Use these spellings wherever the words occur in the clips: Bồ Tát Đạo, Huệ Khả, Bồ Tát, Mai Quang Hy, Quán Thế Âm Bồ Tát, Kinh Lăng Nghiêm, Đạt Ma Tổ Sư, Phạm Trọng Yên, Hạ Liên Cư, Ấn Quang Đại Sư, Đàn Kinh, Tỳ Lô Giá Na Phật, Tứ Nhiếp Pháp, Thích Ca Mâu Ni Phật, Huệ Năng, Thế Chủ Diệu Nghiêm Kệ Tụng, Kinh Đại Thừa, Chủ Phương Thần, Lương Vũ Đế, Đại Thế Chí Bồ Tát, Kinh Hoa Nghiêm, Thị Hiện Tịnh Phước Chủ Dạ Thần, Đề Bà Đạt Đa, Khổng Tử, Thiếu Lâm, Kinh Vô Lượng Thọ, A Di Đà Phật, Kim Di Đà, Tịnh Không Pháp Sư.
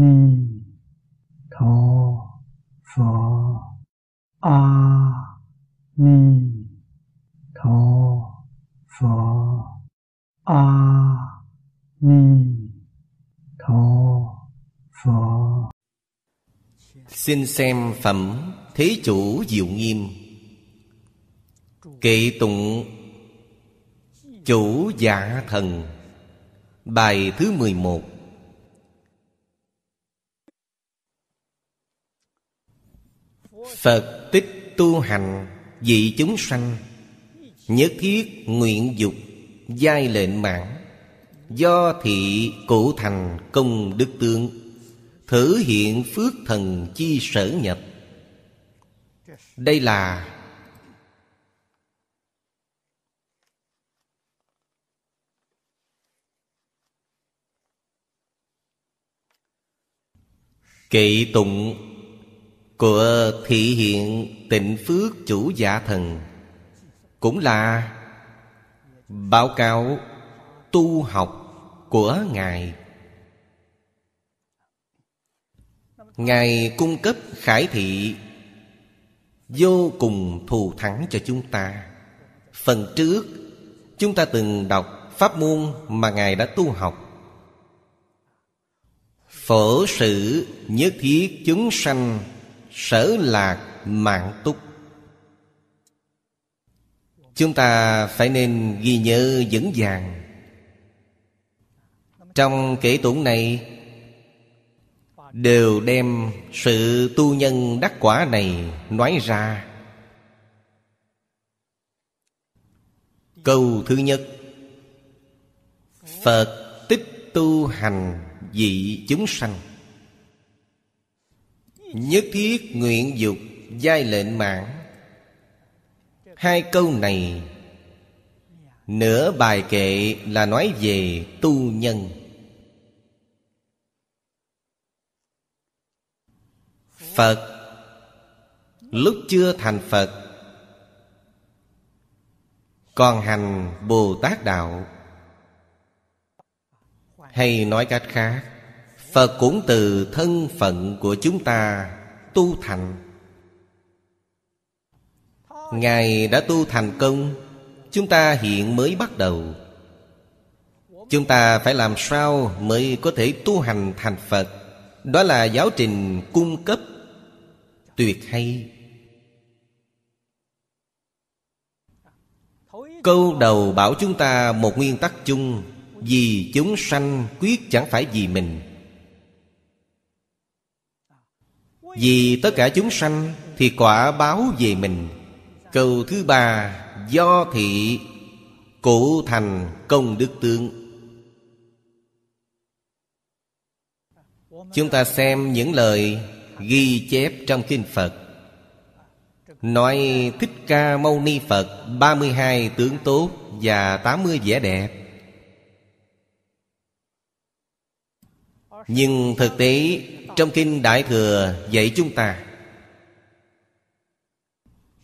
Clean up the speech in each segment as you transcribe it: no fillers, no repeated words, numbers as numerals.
Ni Tho Phật. A Ni Tho Phật. A Ni Tho Phật. Xin xem phẩm Thế Chủ Diệu Nghiêm Kệ Tụng Chủ Dạ Thần, bài thứ 11. Phật tích tu hành, vị chúng sanh nhất thiết nguyện dục, giai lệnh mãn, do thị cổ thành công đức tương, thử hiện phước thần chi sở nhập. Đây là kệ tụng của Thị Hiện Tịnh Phước Chủ Dạ Thần, cũng là báo cáo tu học của Ngài. Ngài cung cấp khải thị vô cùng thù thắng cho chúng ta. Phần trước chúng ta từng đọc pháp môn mà Ngài đã tu học. Phổ sự nhất thiết chúng sanh sở lạc mạng túc. Chúng ta phải nên ghi nhớ vững vàng. Trong kệ tụng này đều đem sự tu nhân đắc quả này nói ra. Câu thứ nhất: Phật tích tu hành vị chúng sanh nhất thiết nguyện dục, giai lệnh mãn. Hai câu này, nửa bài kệ là nói về tu nhân. Phật lúc chưa thành Phật còn hành Bồ Tát Đạo. Hay nói cách khác, Phật cũng từ thân phận của chúng ta tu thành. Ngài đã tu thành công, chúng ta hiện mới bắt đầu. Chúng ta phải làm sao mới có thể tu hành thành Phật? Đó là giáo trình cung cấp tuyệt hay. Câu đầu bảo chúng ta một nguyên tắc chung: vì chúng sanh quyết chẳng phải vì mình. Vì tất cả chúng sanh thì quả báo về mình. Câu thứ ba: do thị cụ thành công đức tương. Chúng ta xem những lời ghi chép trong kinh Phật nói Thích Ca Mâu Ni Phật 32 tướng tốt và 80 vẻ đẹp. Nhưng thực tế trong kinh Đại Thừa dạy chúng ta,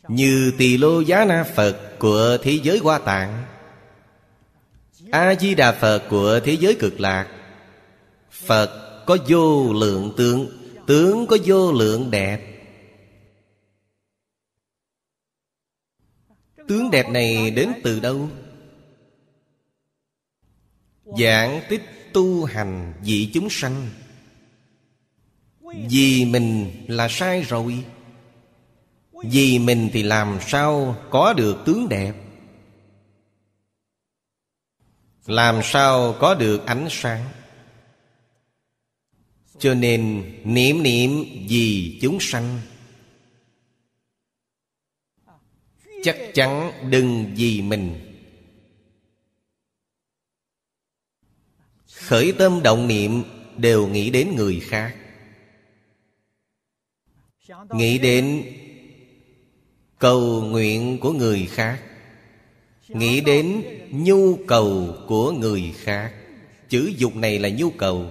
như Tỳ Lô Giá Na Phật của thế giới Hoa Tạng, A Di Đà Phật của thế giới Cực Lạc. Phật có vô lượng tướng, tướng có vô lượng đẹp. Tướng đẹp này đến từ đâu? Giảng tích tu hành vị chúng sanh. Vì mình là sai rồi. Vì mình thì làm sao có được tướng đẹp? Làm sao có được ánh sáng? Cho nên niệm niệm vì chúng sanh. Chắc chắn đừng vì mình. Khởi tâm động niệm đều nghĩ đến người khác, nghĩ đến cầu nguyện của người khác, nghĩ đến nhu cầu của người khác. Chữ dục này là nhu cầu.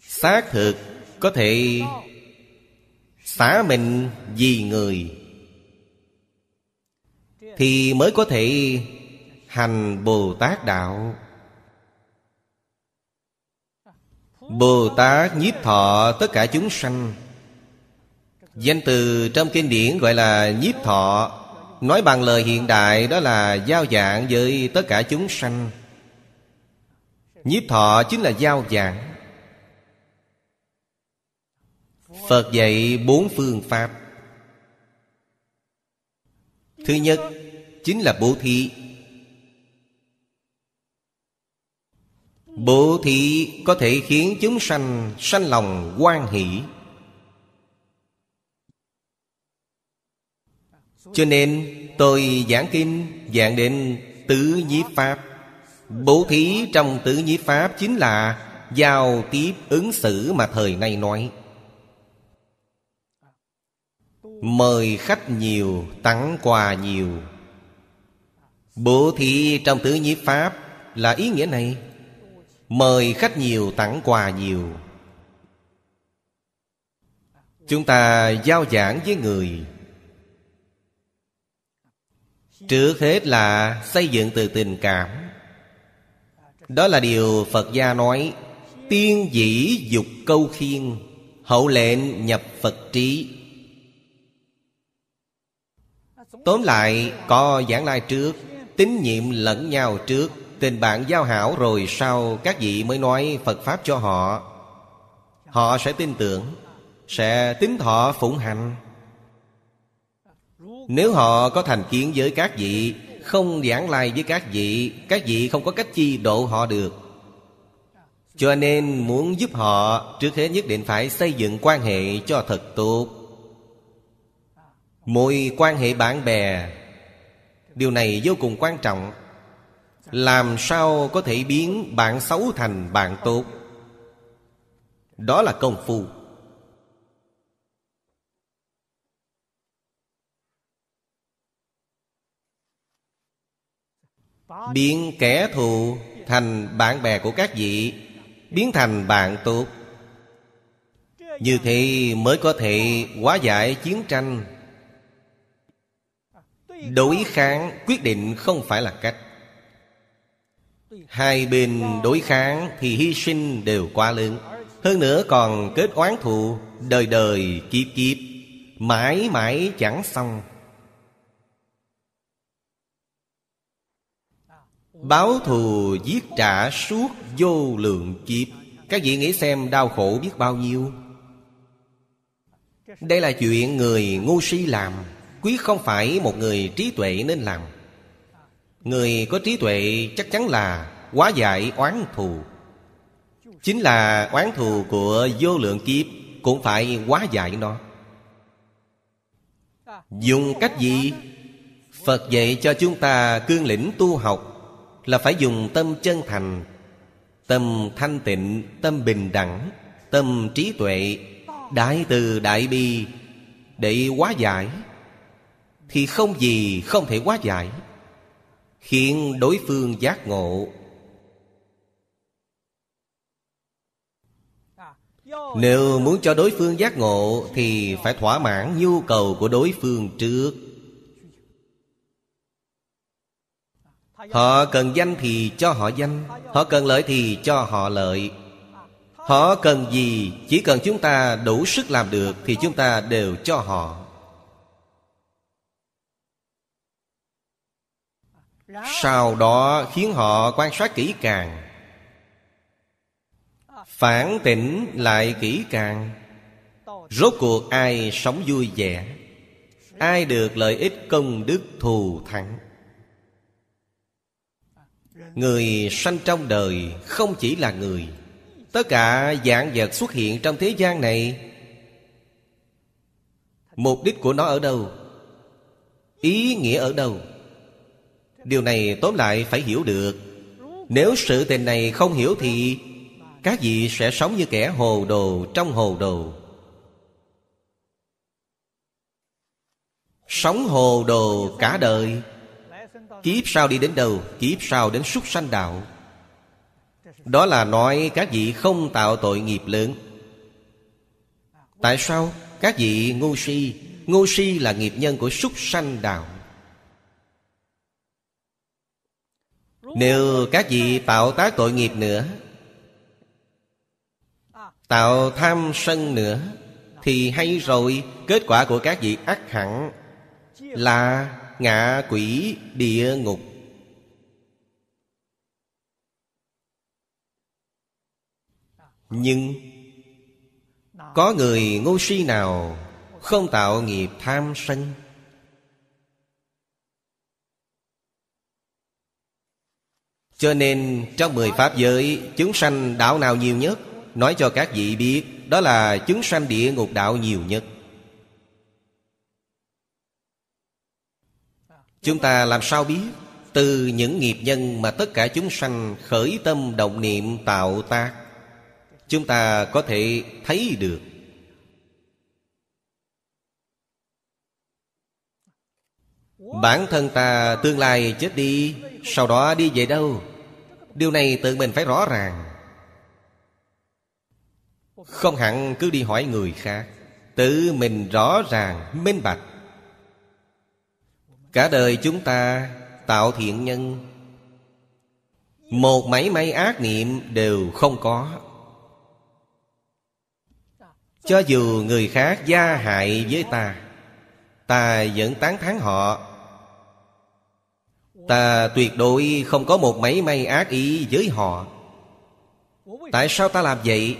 Xác thực có thể xả mình vì người thì mới có thể hành Bồ Tát Đạo. Bồ Tát nhiếp thọ tất cả chúng sanh. Danh từ trong kinh điển gọi là nhiếp thọ, nói bằng lời hiện đại đó là giao giảng với tất cả chúng sanh. Nhiếp thọ chính là giao giảng. Phật dạy 4 phương pháp. Thứ nhất chính là bố thí. Bố thí có thể khiến chúng sanh sanh lòng hoan hỷ. Cho nên tôi giảng kinh giảng đến tứ nhiếp pháp. Bố thí trong tứ nhiếp pháp chính là giao tiếp ứng xử mà thời nay nói. Mời khách nhiều, tặng quà nhiều. Bố thí trong tứ nhiếp pháp là ý nghĩa này. Mời khách nhiều, tặng quà nhiều. Chúng ta giao giảng với người, trước hết là xây dựng từ tình cảm. Đó là điều Phật gia nói: tiên dĩ dục câu khiên, hậu lệnh nhập Phật trí. Tóm lại, có giảng lai trước, tín nhiệm lẫn nhau trước, tình bạn giao hảo, rồi sau các vị mới nói Phật Pháp cho họ. Họ sẽ tin tưởng, sẽ tín thọ phụng hành. Nếu họ có thành kiến với các vị, không giảng lai với các vị không có cách chi độ họ được. Cho nên muốn giúp họ, trước hết nhất định phải xây dựng quan hệ cho thật tốt. Mỗi quan hệ bạn bè, điều này vô cùng quan trọng. Làm sao có thể biến bạn xấu thành bạn tốt? Đó là công phu. Biến kẻ thù thành bạn bè của các vị, biến thành bạn tốt. Như thế mới có thể hóa giải chiến tranh. Đối kháng quyết định không phải là cách. Hai bên đối kháng thì hy sinh đều quá lớn. Hơn nữa còn kết oán thù, đời đời kiếp kiếp, mãi mãi chẳng xong. Báo thù giết trả suốt vô lượng kiếp. Các vị nghĩ xem đau khổ biết bao nhiêu. Đây là chuyện người ngu si làm, quý không phải một người trí tuệ nên làm. Người có trí tuệ chắc chắn là hóa giải oán thù. Chính là oán thù của vô lượng kiếp cũng phải hóa giải nó. Dùng cách gì? Phật dạy cho chúng ta cương lĩnh tu học là phải dùng tâm chân thành, tâm thanh tịnh, tâm bình đẳng, tâm trí tuệ, đại từ đại bi để hóa giải. Thì không gì không thể hóa giải, khiến đối phương giác ngộ. Nếu muốn cho đối phương giác ngộ thì phải thỏa mãn nhu cầu của đối phương trước. Họ cần danh thì cho họ danh, họ cần lợi thì cho họ lợi. Họ cần gì, chỉ cần chúng ta đủ sức làm được thì chúng ta đều cho họ. Sau đó khiến họ quan sát kỹ càng, phản tỉnh lại kỹ càng. Rốt cuộc ai sống vui vẻ, ai được lợi ích công đức thù thắng. Người sanh trong đời không chỉ là người. Tất cả vạn vật xuất hiện trong thế gian này, mục đích của nó ở đâu? Ý nghĩa ở đâu? Điều này tóm lại phải hiểu được. Nếu sự tình này không hiểu thì các vị sẽ sống như kẻ hồ đồ trong hồ đồ. Sống hồ đồ cả đời, kiếp sau đi đến đâu? Kiếp sau đến súc sanh đạo. Đó là nói các vị không tạo tội nghiệp lớn. Tại sao? Các vị ngu si. Ngu si là nghiệp nhân của súc sanh đạo. Nếu các vị tạo tác tội nghiệp nữa tạo tham sân nữa, thì hay rồi. Kết quả của các vị ắt hẳn là ngạ quỷ địa ngục. Nhưng có người ngu si nào không tạo nghiệp tham sân? Cho nên trong 10 pháp giới, chúng sanh đạo nào nhiều nhất? Nói cho các vị biết, đó là chúng sanh địa ngục đạo nhiều nhất. Chúng ta làm sao biết? Từ những nghiệp nhân mà tất cả chúng sanh khởi tâm động niệm tạo tác, chúng ta có thể thấy được. Bản thân ta tương lai chết đi, sau đó đi về đâu? Điều này tự mình phải rõ ràng. Không hẳn cứ đi hỏi người khác, tự mình rõ ràng, minh bạch. Cả đời chúng ta tạo thiện nhân, một mảy may ác niệm đều không có. Cho dù người khác gia hại với ta, ta vẫn tán thán họ. Ta tuyệt đối không có một mảy may ác ý với họ. Tại sao ta làm vậy?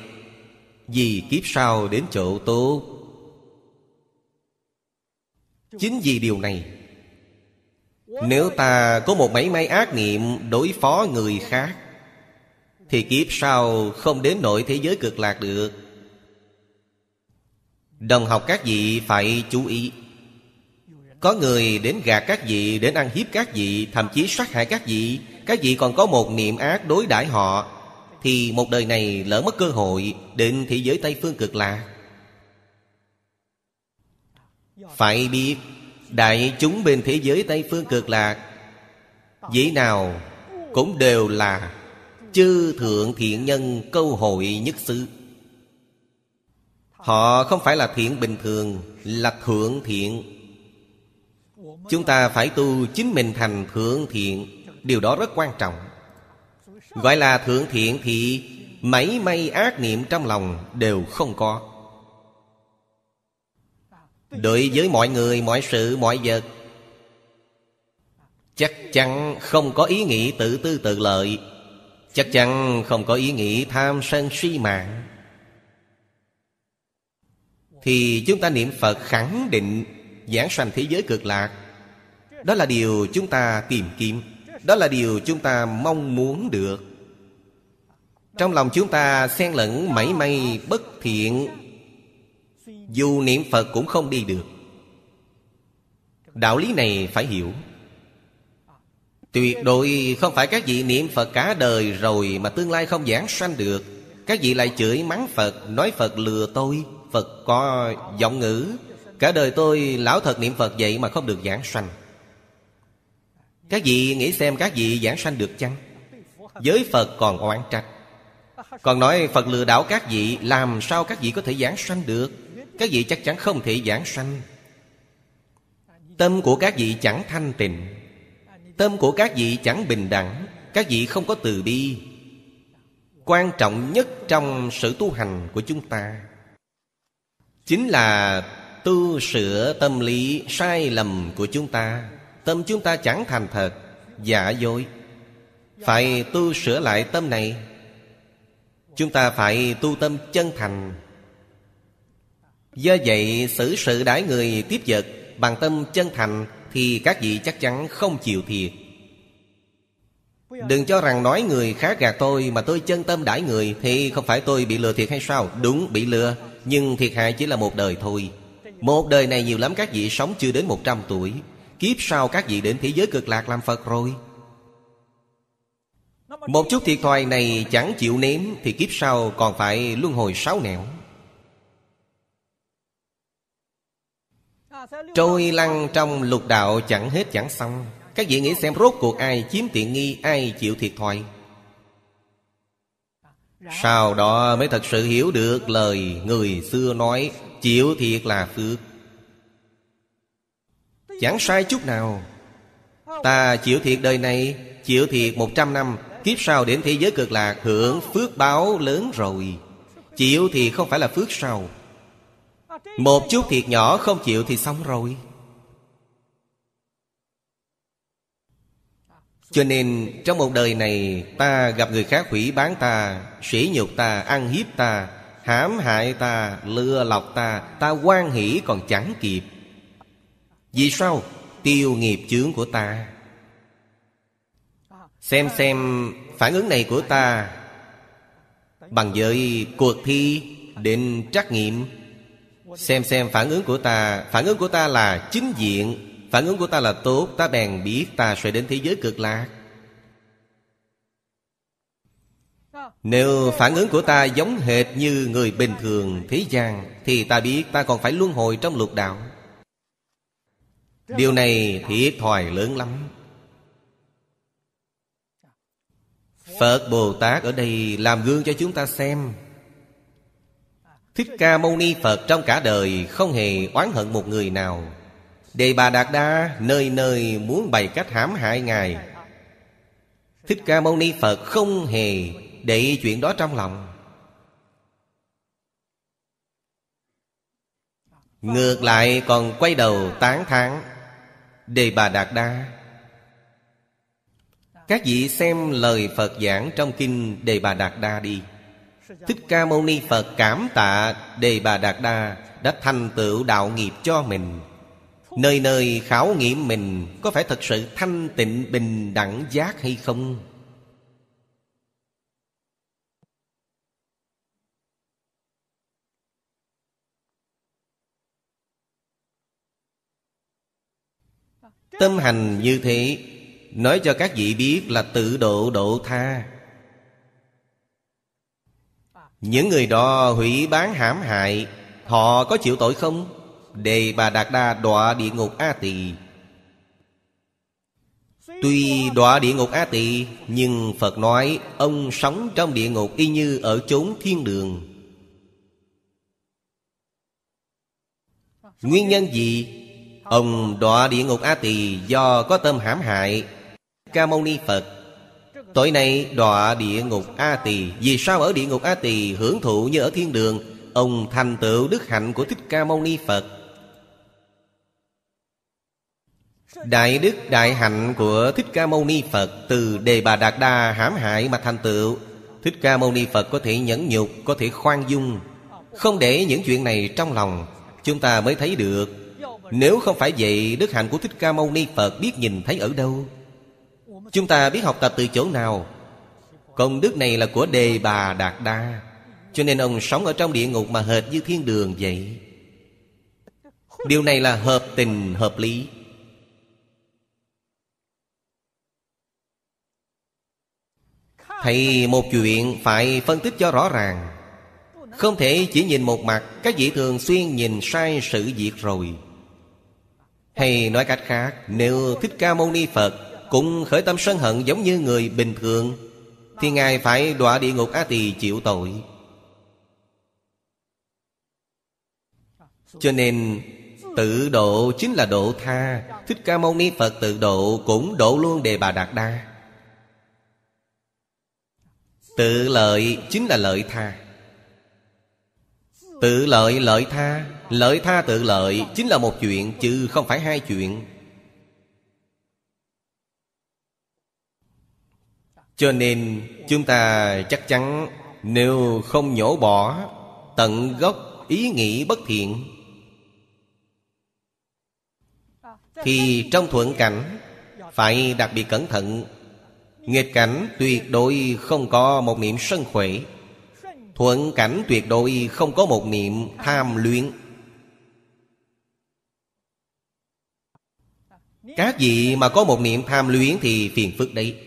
Vì kiếp sau đến chỗ tốt. Chính vì điều này, nếu ta có một mảy may ác niệm đối phó người khác, thì kiếp sau không đến nỗi thế giới cực lạc được. Đồng học các vị phải chú ý. Có người đến gạt các vị, đến ăn hiếp các vị, thậm chí sát hại các vị. Các vị còn có một niệm ác đối đãi họ, thì một đời này lỡ mất cơ hội đến thế giới Tây Phương cực lạc. Phải biết, đại chúng bên thế giới Tây Phương cực lạc dĩ nào cũng đều là chư thượng thiện nhân câu hội nhất xứ. Họ không phải là thiện bình thường, là thượng thiện. Chúng ta phải tu chính mình thành thượng thiện, điều đó rất quan trọng. Gọi là thượng thiện thì mảy may ác niệm trong lòng đều không có. Đối với mọi người, mọi sự, mọi vật, chắc chắn không có ý nghĩ tự tư tự lợi, chắc chắn không có ý nghĩ tham sân si mạng. Thì chúng ta niệm Phật khẳng định giảng sanh thế giới cực lạc. Đó là điều chúng ta tìm kiếm, đó là điều chúng ta mong muốn được. Trong lòng chúng ta xen lẫn mảy may bất thiện, dù niệm Phật cũng không đi được. Đạo lý này phải hiểu. Tuyệt đối không phải các vị niệm Phật cả đời rồi mà tương lai không giảng sanh được. Các vị lại chửi mắng Phật, nói Phật lừa tôi, Phật có giọng ngữ. Cả đời tôi lão thật niệm Phật vậy mà không được giảng sanh. Các vị nghĩ xem các vị giảng sanh được chăng? Với Phật còn oán trách, còn nói Phật lừa đảo các vị, làm sao các vị có thể giảng sanh được? Các vị chắc chắn không thể giảng sanh. Tâm của các vị chẳng thanh tịnh, tâm của các vị chẳng bình đẳng, các vị không có từ bi. Quan trọng nhất trong sự tu hành của chúng ta chính là tu sửa tâm lý sai lầm của chúng ta. Tâm chúng ta chẳng thành thật, giả dối. Phải tu sửa lại tâm này. Chúng ta phải tu tâm chân thành. Do vậy xử sự đãi người tiếp vật bằng tâm chân thành, thì các vị chắc chắn không chịu thiệt. Đừng cho rằng nói người khác gạt tôi mà tôi chân tâm đãi người, thì không phải tôi bị lừa thiệt hay sao? Đúng, bị lừa, nhưng thiệt hại chỉ là một đời thôi. Một đời này nhiều lắm các vị sống chưa đến 100 tuổi. Kiếp sau các vị đến thế giới cực lạc làm Phật rồi. Một chút thiệt thòi này chẳng chịu nếm, thì kiếp sau còn phải luân hồi 6 nẻo, trôi lăn trong lục đạo chẳng hết chẳng xong. Các vị nghĩ xem rốt cuộc ai chiếm tiện nghi, ai chịu thiệt thòi? Sau đó mới thật sự hiểu được lời người xưa nói, chịu thiệt là phước. Chẳng sai chút nào. Ta chịu thiệt đời này, chịu thiệt 100 năm, kiếp sau đến thế giới cực lạc hưởng phước báo lớn rồi. Chịu thì không phải là phước sầu. Một chút thiệt nhỏ không chịu thì xong rồi. Cho nên trong một đời này, ta gặp người khác hủy bán ta, sỉ nhục ta, ăn hiếp ta, hãm hại ta, lừa lọc ta, ta hoan hỉ còn chẳng kịp. Vì sao? Tiêu nghiệp chướng của ta. Xem phản ứng này của ta bằng với cuộc thi định trắc nghiệm. Xem phản ứng của ta. Phản ứng của ta là chính diện. Phản ứng của ta là tốt. Ta bèn biết ta sẽ đến thế giới cực lạc. Nếu phản ứng của ta giống hệt như người bình thường thế gian, thì ta biết ta còn phải luân hồi trong lục đạo. Điều này thiệt thòi lớn lắm. Phật Bồ Tát ở đây làm gương cho chúng ta xem. Thích Ca Mâu Ni Phật trong cả đời không hề oán hận một người nào. Đề Bà Đạt Đa nơi nơi muốn bày cách hãm hại Ngài. Thích Ca Mâu Ni Phật không hề để chuyện đó trong lòng. Ngược lại còn quay đầu tán thán Đề Bà Đạt Đa. Các vị xem lời Phật giảng trong kinh Đề Bà Đạt Đa đi. Thích Ca Mâu Ni Phật cảm tạ Đề Bà Đạt Đa đã thành tựu đạo nghiệp cho mình. Nơi nơi khảo nghiệm mình có phải thật sự thanh tịnh bình đẳng giác hay không. Tâm hành như thế, nói cho các vị biết là tự độ độ tha. Những người đó hủy bán hãm hại, họ có chịu tội không? Đề Bà Đạt Đa đọa địa ngục A Tỳ. Tuy đọa địa ngục A Tỳ, nhưng Phật nói ông sống trong địa ngục y như ở chốn thiên đường. Nguyên nhân gì? Ông đọa địa ngục A Tỳ do có tâm hãm hại Ca Mâu Ni Phật. Tội này đọa địa ngục A Tỳ. Vì sao ở địa ngục A Tỳ hưởng thụ như ở thiên đường? Ông thành tựu đức hạnh của Thích Ca Mâu Ni Phật. Đại đức đại hạnh của Thích Ca Mâu Ni Phật từ Đề Bà Đạt Đa hãm hại mà thành tựu. Thích Ca Mâu Ni Phật có thể nhẫn nhục, có thể khoan dung, không để những chuyện này trong lòng. Chúng ta mới thấy được. Nếu không phải vậy, đức hạnh của Thích Ca Mâu Ni Phật biết nhìn thấy ở đâu? Chúng ta biết học tập từ chỗ nào? Công đức này là của Đề Bà Đạt Đa. Cho nên ông sống ở trong địa ngục mà hệt như thiên đường vậy. Điều này là hợp tình hợp lý. Thầy một chuyện phải phân tích cho rõ ràng. Không thể chỉ nhìn một mặt. Các vị thường xuyên nhìn sai sự việc rồi. Hay nói cách khác, nếu Thích Ca Mâu Ni Phật cũng khởi tâm sân hận giống như người bình thường, thì Ngài phải đọa địa ngục A Tỳ chịu tội. Cho nên tự độ chính là độ tha. Thích Ca Mâu Ni Phật tự độ cũng độ luôn Đề Bà Đạt Đa. Tự lợi chính là lợi tha. Tự lợi lợi tha. Lợi tha tự lợi chính là một chuyện, chứ không phải hai chuyện. Cho nên chúng ta chắc chắn nếu không nhổ bỏ tận gốc ý nghĩ bất thiện, thì trong thuận cảnh phải đặc biệt cẩn thận. Nghịch cảnh tuyệt đối không có một niệm sân khỏe. Thuận cảnh tuyệt đối không có một niệm tham luyện. Các vị mà có một niệm tham luyện thì phiền phức đấy.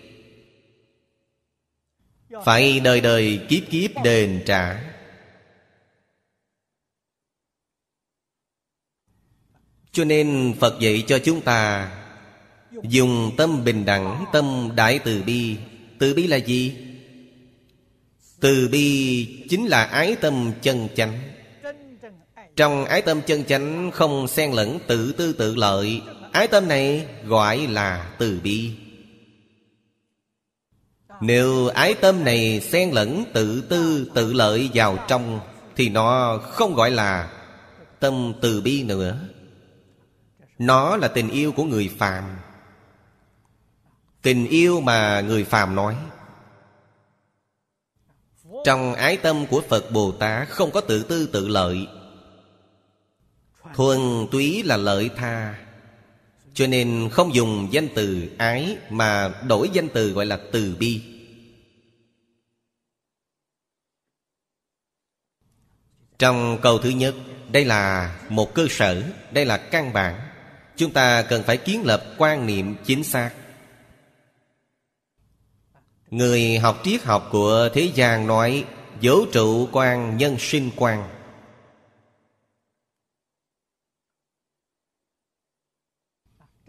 Phải đời đời kiếp kiếp đền trả. Cho nên Phật dạy cho chúng ta dùng tâm bình đẳng, tâm đại từ bi. Từ bi là gì? Từ bi chính là ái tâm chân chánh. Trong ái tâm chân chánh không xen lẫn tự tư tự lợi. Ái tâm này gọi là từ bi. Nếu ái tâm này xen lẫn tự tư tự lợi vào trong thì nó không gọi là tâm từ bi nữa. Nó là tình yêu của người phàm. Tình yêu mà người phàm nói. Trong ái tâm của Phật Bồ Tát không có tự tư tự lợi, thuần túy là lợi tha. Cho nên không dùng danh từ ái mà đổi danh từ gọi là từ bi. Trong câu thứ nhất, đây là một cơ sở, đây là căn bản. Chúng ta cần phải kiến lập quan niệm chính xác. Người học triết học của thế gian nói vũ trụ quan, nhân sinh quan.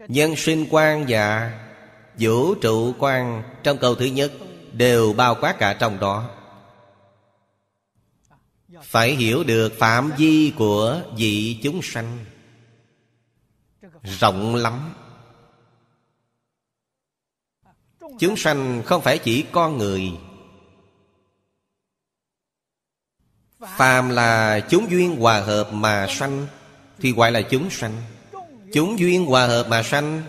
Nhân sinh quan và vũ trụ quan trong câu thứ nhất đều bao quát cả trong đó. Phải hiểu được phạm vi của vị chúng sanh rộng lắm. Chúng sanh không phải chỉ con người. Phàm là chúng duyên hòa hợp mà sanh thì gọi là chúng sanh. Chúng duyên hòa hợp mà sanh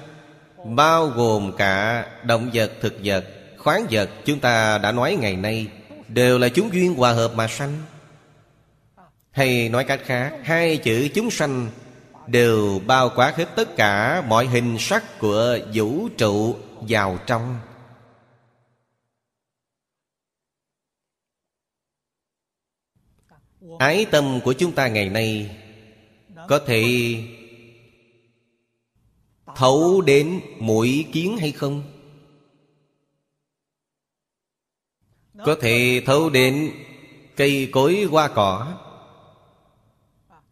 bao gồm cả động vật, thực vật, khoáng vật. Chúng ta đã nói ngày nay đều là chúng duyên hòa hợp mà sanh. Hay nói cách khác, hai chữ chúng sanh đều bao quát hết tất cả mọi hình sắc của vũ trụ vào trong. Ái tâm của chúng ta ngày nay có thể thấu đến mũi kiến hay không? Có thể thấu đến cây cối hoa cỏ,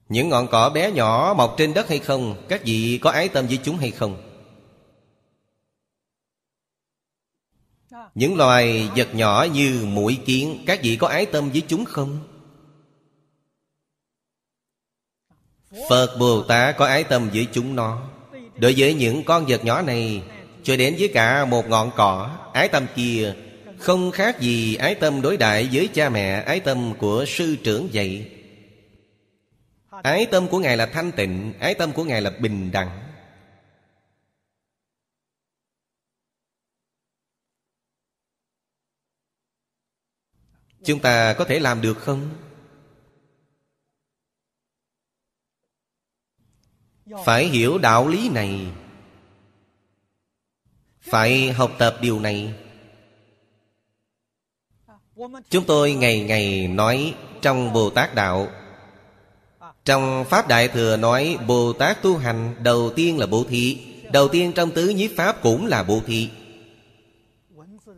những ngọn cỏ bé nhỏ mọc trên đất hay không? Các vị có ái tâm với chúng hay không? Những loài vật nhỏ như muỗi kiến, các vị có ái tâm với chúng không? Phật Bồ Tát có ái tâm với chúng nó. Đối với những con vật nhỏ này cho đến với cả một ngọn cỏ, ái tâm kia không khác gì ái tâm đối đại với cha mẹ. Ái tâm của sư trưởng vậy. Ái tâm của Ngài là thanh tịnh. Ái tâm của Ngài là bình đẳng. Chúng ta có thể làm được không? Phải hiểu đạo lý này. Phải học tập điều này. Chúng tôi ngày ngày nói trong Bồ Tát Đạo. Trong Pháp Đại Thừa nói Bồ Tát tu hành đầu tiên là bố thí. Đầu tiên trong Tứ Nhiếp Pháp cũng là bố thí.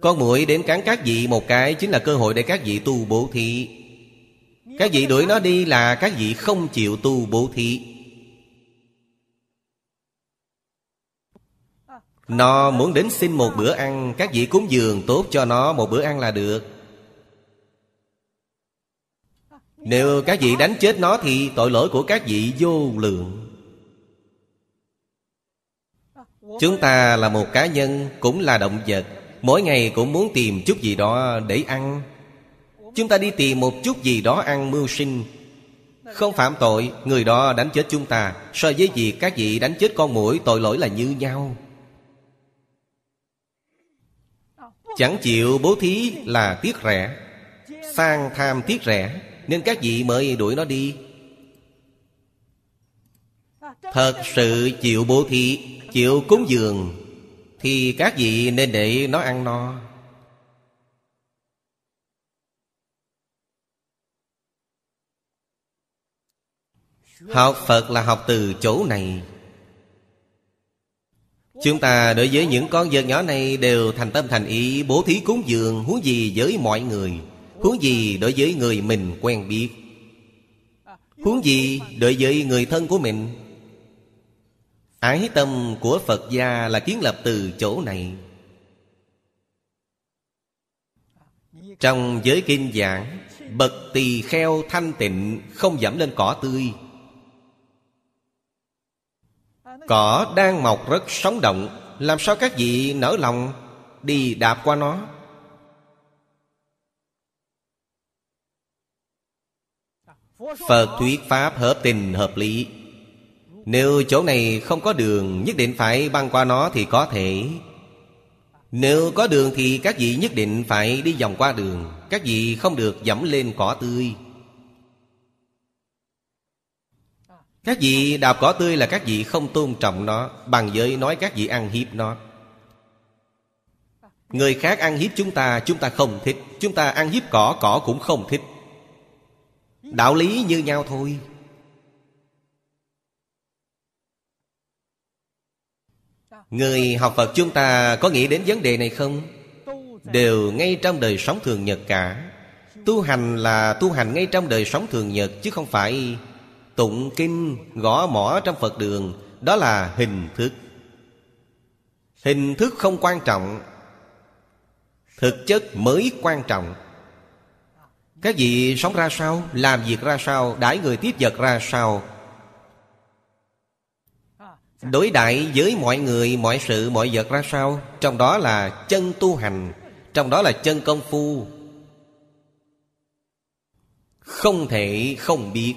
Con muỗi đến cắn các vị một cái chính là cơ hội để các vị tu bố thí. Các vị đuổi nó đi là các vị không chịu tu bố thí. Nó muốn đến xin một bữa ăn, các vị cúng dường tốt cho nó một bữa ăn là được. Nếu các vị đánh chết nó thì tội lỗi của các vị vô lượng. Chúng ta là một cá nhân, cũng là động vật, mỗi ngày cũng muốn tìm chút gì đó để ăn. Chúng ta đi tìm một chút gì đó ăn mưu sinh, không phạm tội, người đó đánh chết chúng ta. So với việc các vị đánh chết con muỗi, tội lỗi là như nhau. Chẳng chịu bố thí là tiếc rẻ, sang tham tiếc rẻ, nên các vị mới đuổi nó đi. Thật sự chịu bố thí, chịu cúng dường thì các vị nên để nó ăn no. Học Phật là học từ chỗ này. Chúng ta đối với những con vật nhỏ này đều thành tâm thành ý bố thí cúng dường, huống gì với mọi người, huống gì đối với người mình quen biết, huống gì đối với người thân của mình. Ái tâm của Phật gia là kiến lập từ chỗ này. Trong giới kinh giảng, bậc tỳ kheo thanh tịnh không dẫm lên cỏ tươi. Cỏ đang mọc rất sống động, làm sao các vị nỡ lòng đi đạp qua nó? Phật thuyết pháp hợp tình hợp lý. Nếu chỗ này không có đường, nhất định phải băng qua nó thì có thể. Nếu có đường thì các vị nhất định phải đi vòng qua đường. Các vị không được dẫm lên cỏ tươi. Các vị đạp cỏ tươi là các vị không tôn trọng nó, bằng với nói các vị ăn hiếp nó. Người khác ăn hiếp chúng ta không thích. Chúng ta ăn hiếp cỏ, cỏ cũng không thích. Đạo lý như nhau thôi. Người học Phật chúng ta có nghĩ đến vấn đề này không? Đều ngay trong đời sống thường nhật cả. Tu hành là tu hành ngay trong đời sống thường nhật, chứ không phải tụng kinh, gõ mõ trong Phật đường. Đó là hình thức. Hình thức không quan trọng, thực chất mới quan trọng. Các vị sống ra sao, làm việc ra sao, đãi người tiếp vật ra sao, đối đãi với mọi người, mọi sự, mọi vật ra sao, trong đó là chân tu hành, trong đó là chân công phu. Không thể không biết.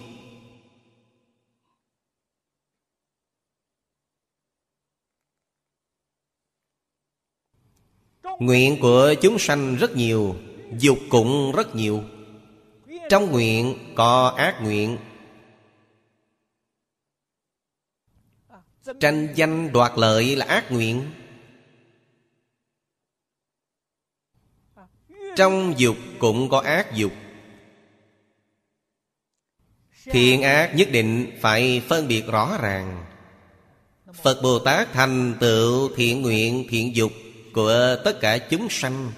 Nguyện của chúng sanh rất nhiều, dục cũng rất nhiều. Trong nguyện có ác nguyện, tranh danh đoạt lợi là ác nguyện. Trong dục cũng có ác dục. Thiện ác nhất định phải phân biệt rõ ràng. Phật Bồ Tát thành tựu thiện nguyện, thiện dục của tất cả chúng sanh,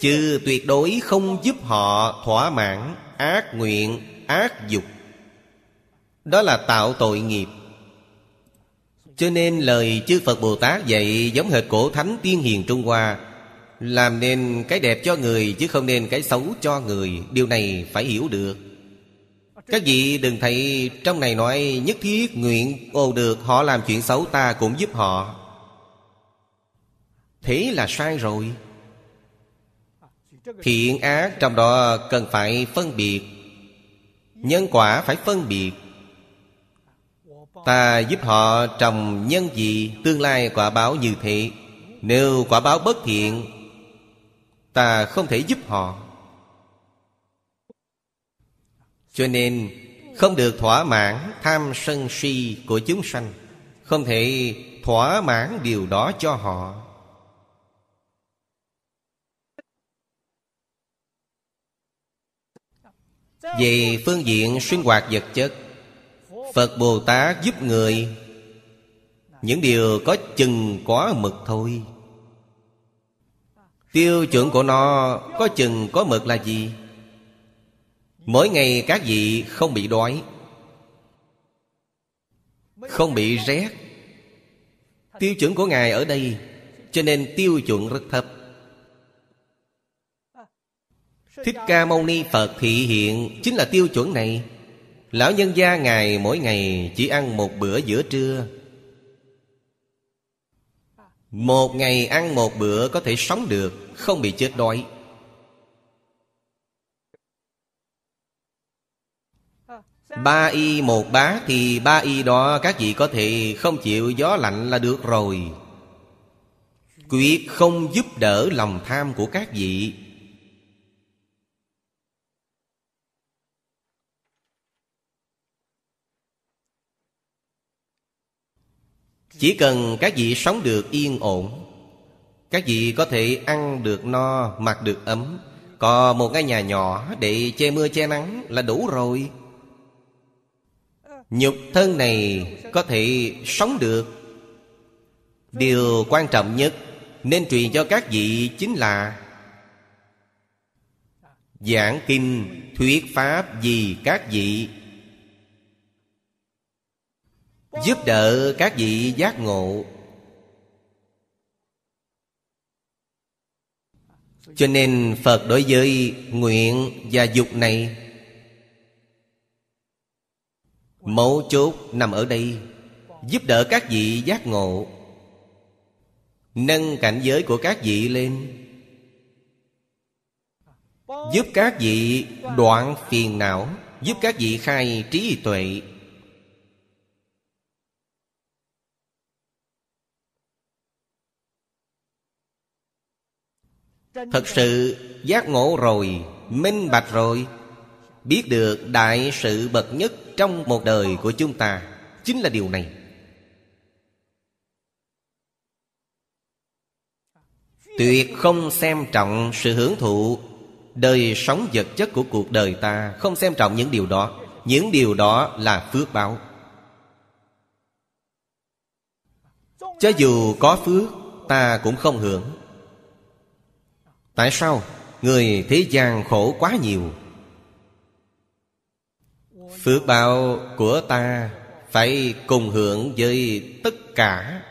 chứ tuyệt đối không giúp họ thỏa mãn ác nguyện, ác dục. Đó là tạo tội nghiệp. Cho nên lời chư Phật Bồ Tát dạy giống hệt cổ thánh tiên hiền Trung Hoa. Làm nên cái đẹp cho người chứ không nên cái xấu cho người. Điều này phải hiểu được. Các vị đừng thấy trong này nói nhất thiết nguyện ồ được họ làm chuyện xấu ta cũng giúp họ. Thế là sai rồi. Thiện ác trong đó cần phải phân biệt. Nhân quả phải phân biệt. Ta giúp họ trồng nhân gì, tương lai quả báo như thế. Nếu quả báo bất thiện, ta không thể giúp họ. Cho nên không được thỏa mãn tham sân si của chúng sanh. Không thể thỏa mãn điều đó cho họ. Về phương diện sinh hoạt vật chất, Phật Bồ Tát giúp người những điều có chừng có mực thôi. Tiêu chuẩn của nó có chừng có mực là gì? Mỗi ngày các vị không bị đói, không bị rét. Tiêu chuẩn của Ngài ở đây, cho nên tiêu chuẩn rất thấp. Thích Ca Mâu Ni Phật thị hiện chính là tiêu chuẩn này. Lão nhân gia Ngài mỗi ngày chỉ ăn một bữa giữa trưa. Một ngày ăn một bữa có thể sống được, không bị chết đói. Ba y một bát thì ba y đó các vị có thể không chịu gió lạnh là được rồi. Quyết không giúp đỡ lòng tham của các vị. Chỉ cần các vị sống được yên ổn, các vị có thể ăn được no, mặc được ấm, có một cái nhà nhỏ để che mưa che nắng là đủ rồi. Nhục thân này có thể sống được. Điều quan trọng nhất nên truyền cho các vị chính là giảng kinh thuyết pháp vì các vị, giúp đỡ các vị giác ngộ. Cho nên Phật đối với nguyện và dục này, mấu chốt nằm ở đây, giúp đỡ các vị giác ngộ, nâng cảnh giới của các vị lên. giúp các vị đoạn phiền não, giúp các vị khai trí tuệ. Thật sự giác ngộ rồi, minh bạch rồi, biết được đại sự bậc nhất trong một đời của chúng ta chính là điều này. Tuyệt không xem trọng sự hưởng thụ đời sống vật chất của cuộc đời ta, không xem trọng những điều đó. Những điều đó là phước báo. Cho dù có phước, ta cũng không hưởng. Tại sao? Người thế gian khổ quá nhiều. Phước báo của ta phải cùng hưởng với tất cả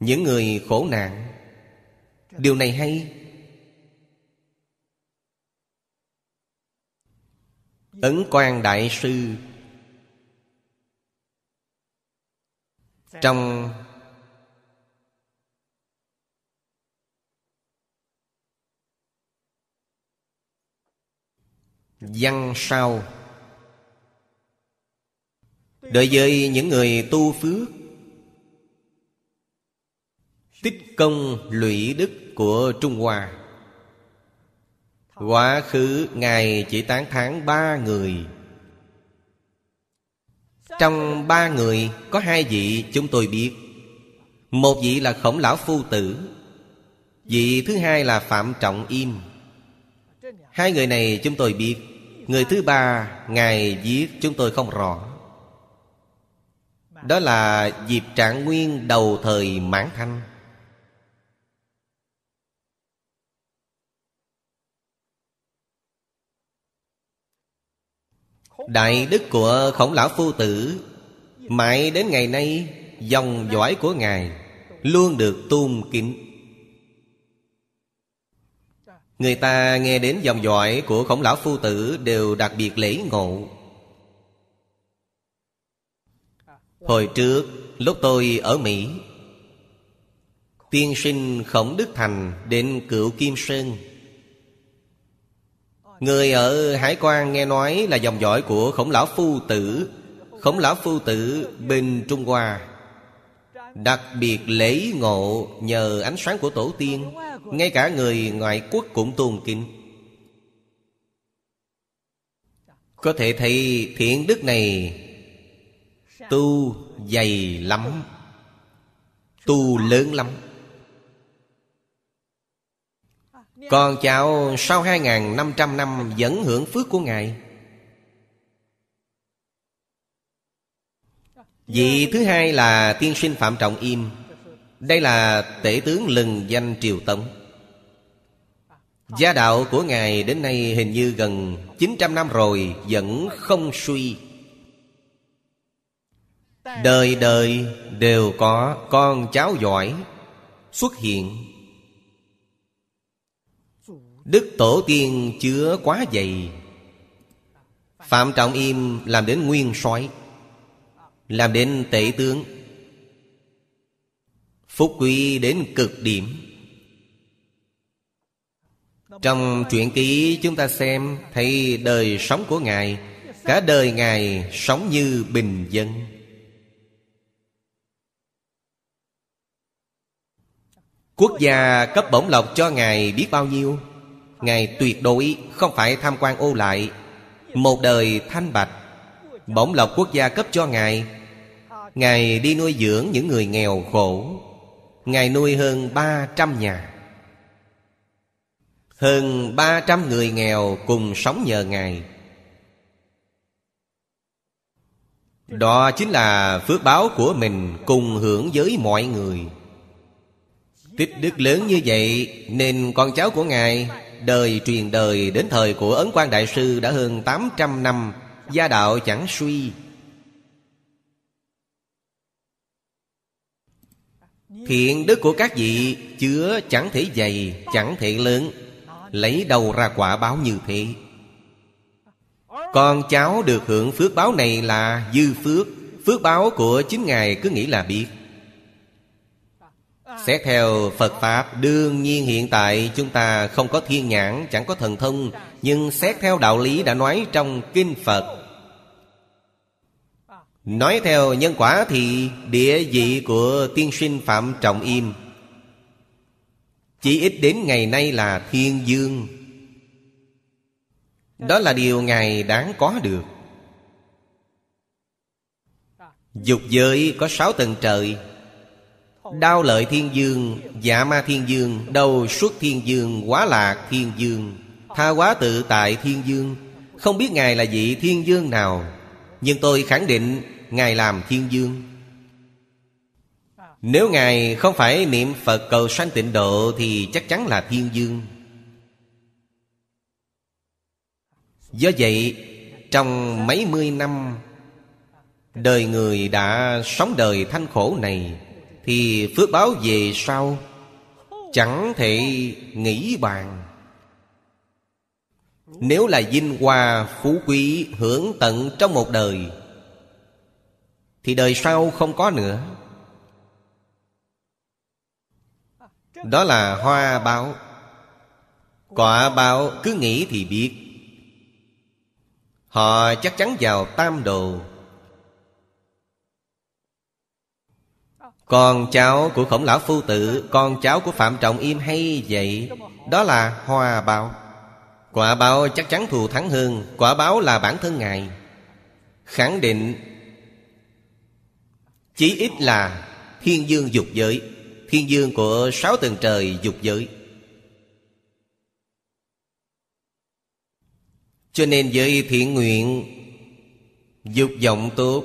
những người khổ nạn. Điều này hay. Ấn Quang Đại Sư trong văn sau đối với những người tu phước, tích công lũy đức của Trung Hoa, quá khứ Ngài chỉ tán thán 3 người. Trong 3 người có 2 vị chúng tôi biết. Một vị là Khổng Lão Phu Tử, vị thứ hai là Phạm Trọng Yên. 2 người này chúng tôi biết. Người thứ ba Ngài viết chúng tôi không rõ. Đó là Diệp Trạng Nguyên đầu thời Mãn Thanh. Đại đức của Khổng Lão Phu Tử mãi đến ngày nay, dòng dõi của Ngài luôn được tôn kính. Người ta nghe đến dòng dõi của Khổng Lão Phu Tử đều đặc biệt lễ ngộ. Hồi trước lúc tôi ở Mỹ, tiên sinh Khổng Đức Thành đến Cựu Kim Sơn. Người ở Hải Quan nghe nói là dòng dõi của Khổng Lão Phu Tử. Khổng Lão Phu Tử bên Trung Hoa đặc biệt lễ ngộ, nhờ ánh sáng của tổ tiên, ngay cả người ngoại quốc cũng tôn kính. Có thể thấy thiện đức này tu dày lắm, tu lớn lắm. Con cháu sau 2.500 năm vẫn hưởng phước của Ngài. Vị thứ hai là tiên sinh Phạm Trọng Im. Đây là tể tướng lừng danh triều Tống. Gia đạo của Ngài đến nay hình như gần 900 năm rồi vẫn không suy. Đời đời đều có con cháu giỏi xuất hiện. Đức tổ tiên chứa quá dày. Phạm Trọng Im làm đến nguyên soái, làm đến tể tướng, phúc quý đến cực điểm. Trong truyện ký chúng ta xem thấy đời sống của Ngài, cả đời Ngài sống như bình dân. Quốc gia cấp bổng lộc cho Ngài biết bao nhiêu. Ngài tuyệt đối không phải tham quan ô lại, một đời thanh bạch. Bổng lộc quốc gia cấp cho Ngài, Ngài đi nuôi dưỡng những người nghèo khổ. Ngài nuôi hơn 300 nhà, hơn 300 người nghèo cùng sống nhờ Ngài. Đó chính là phước báo của mình cùng hưởng với mọi người. Tích đức lớn như vậy nên con cháu của Ngài đời truyền đời đến thời của Ấn Quang Đại Sư đã hơn 800 năm, gia đạo chẳng suy. Thiện đức của các vị chứa chẳng thể dày, chẳng thể lớn, lấy đầu ra quả báo như thế. Con cháu được hưởng phước báo này là dư phước. Phước báo của chính Ngài cứ nghĩ là biết. Xét theo Phật Pháp, đương nhiên hiện tại chúng ta không có thiên nhãn, chẳng có thần thông, nhưng xét theo đạo lý đã nói trong Kinh Phật, nói theo nhân quả thì địa vị của tiên sinh Phạm Trọng Yên chỉ ít đến ngày nay là thiên dương. Đó là điều Ngài đáng có được. Dục giới có 6 tầng trời: Đao Lợi Thiên Dương, Dạ Ma Thiên Dương, Đầu Xuất Thiên Dương, Hóa Lạc Thiên Dương, Tha Hóa Tự Tại Thiên Dương. Không biết Ngài là vị thiên dương nào, nhưng tôi khẳng định Ngài làm thiên dương. Nếu Ngài không phải niệm Phật cầu sanh tịnh độ thì chắc chắn là thiên dương. Do vậy, trong mấy mươi năm đời người đã sống đời thanh khổ này, thì phước báo về sau chẳng thể nghĩ bàn. Nếu là vinh hoa phú quý hưởng tận trong một đời thì đời sau không có nữa. Đó là hoa báo. Quả báo cứ nghĩ thì biết, họ chắc chắn vào tam đồ. Con cháu của Khổng lão phu tử, con cháu của Phạm Trọng Im hay vậy. Đó là hoa báo. Quả báo chắc chắn thù thắng hơn. Quả báo là bản thân Ngài. Khẳng định chí ít là thiên dương dục giới, thiên dương của 6 tầng trời dục giới. Cho nên với thiện nguyện, dục vọng tốt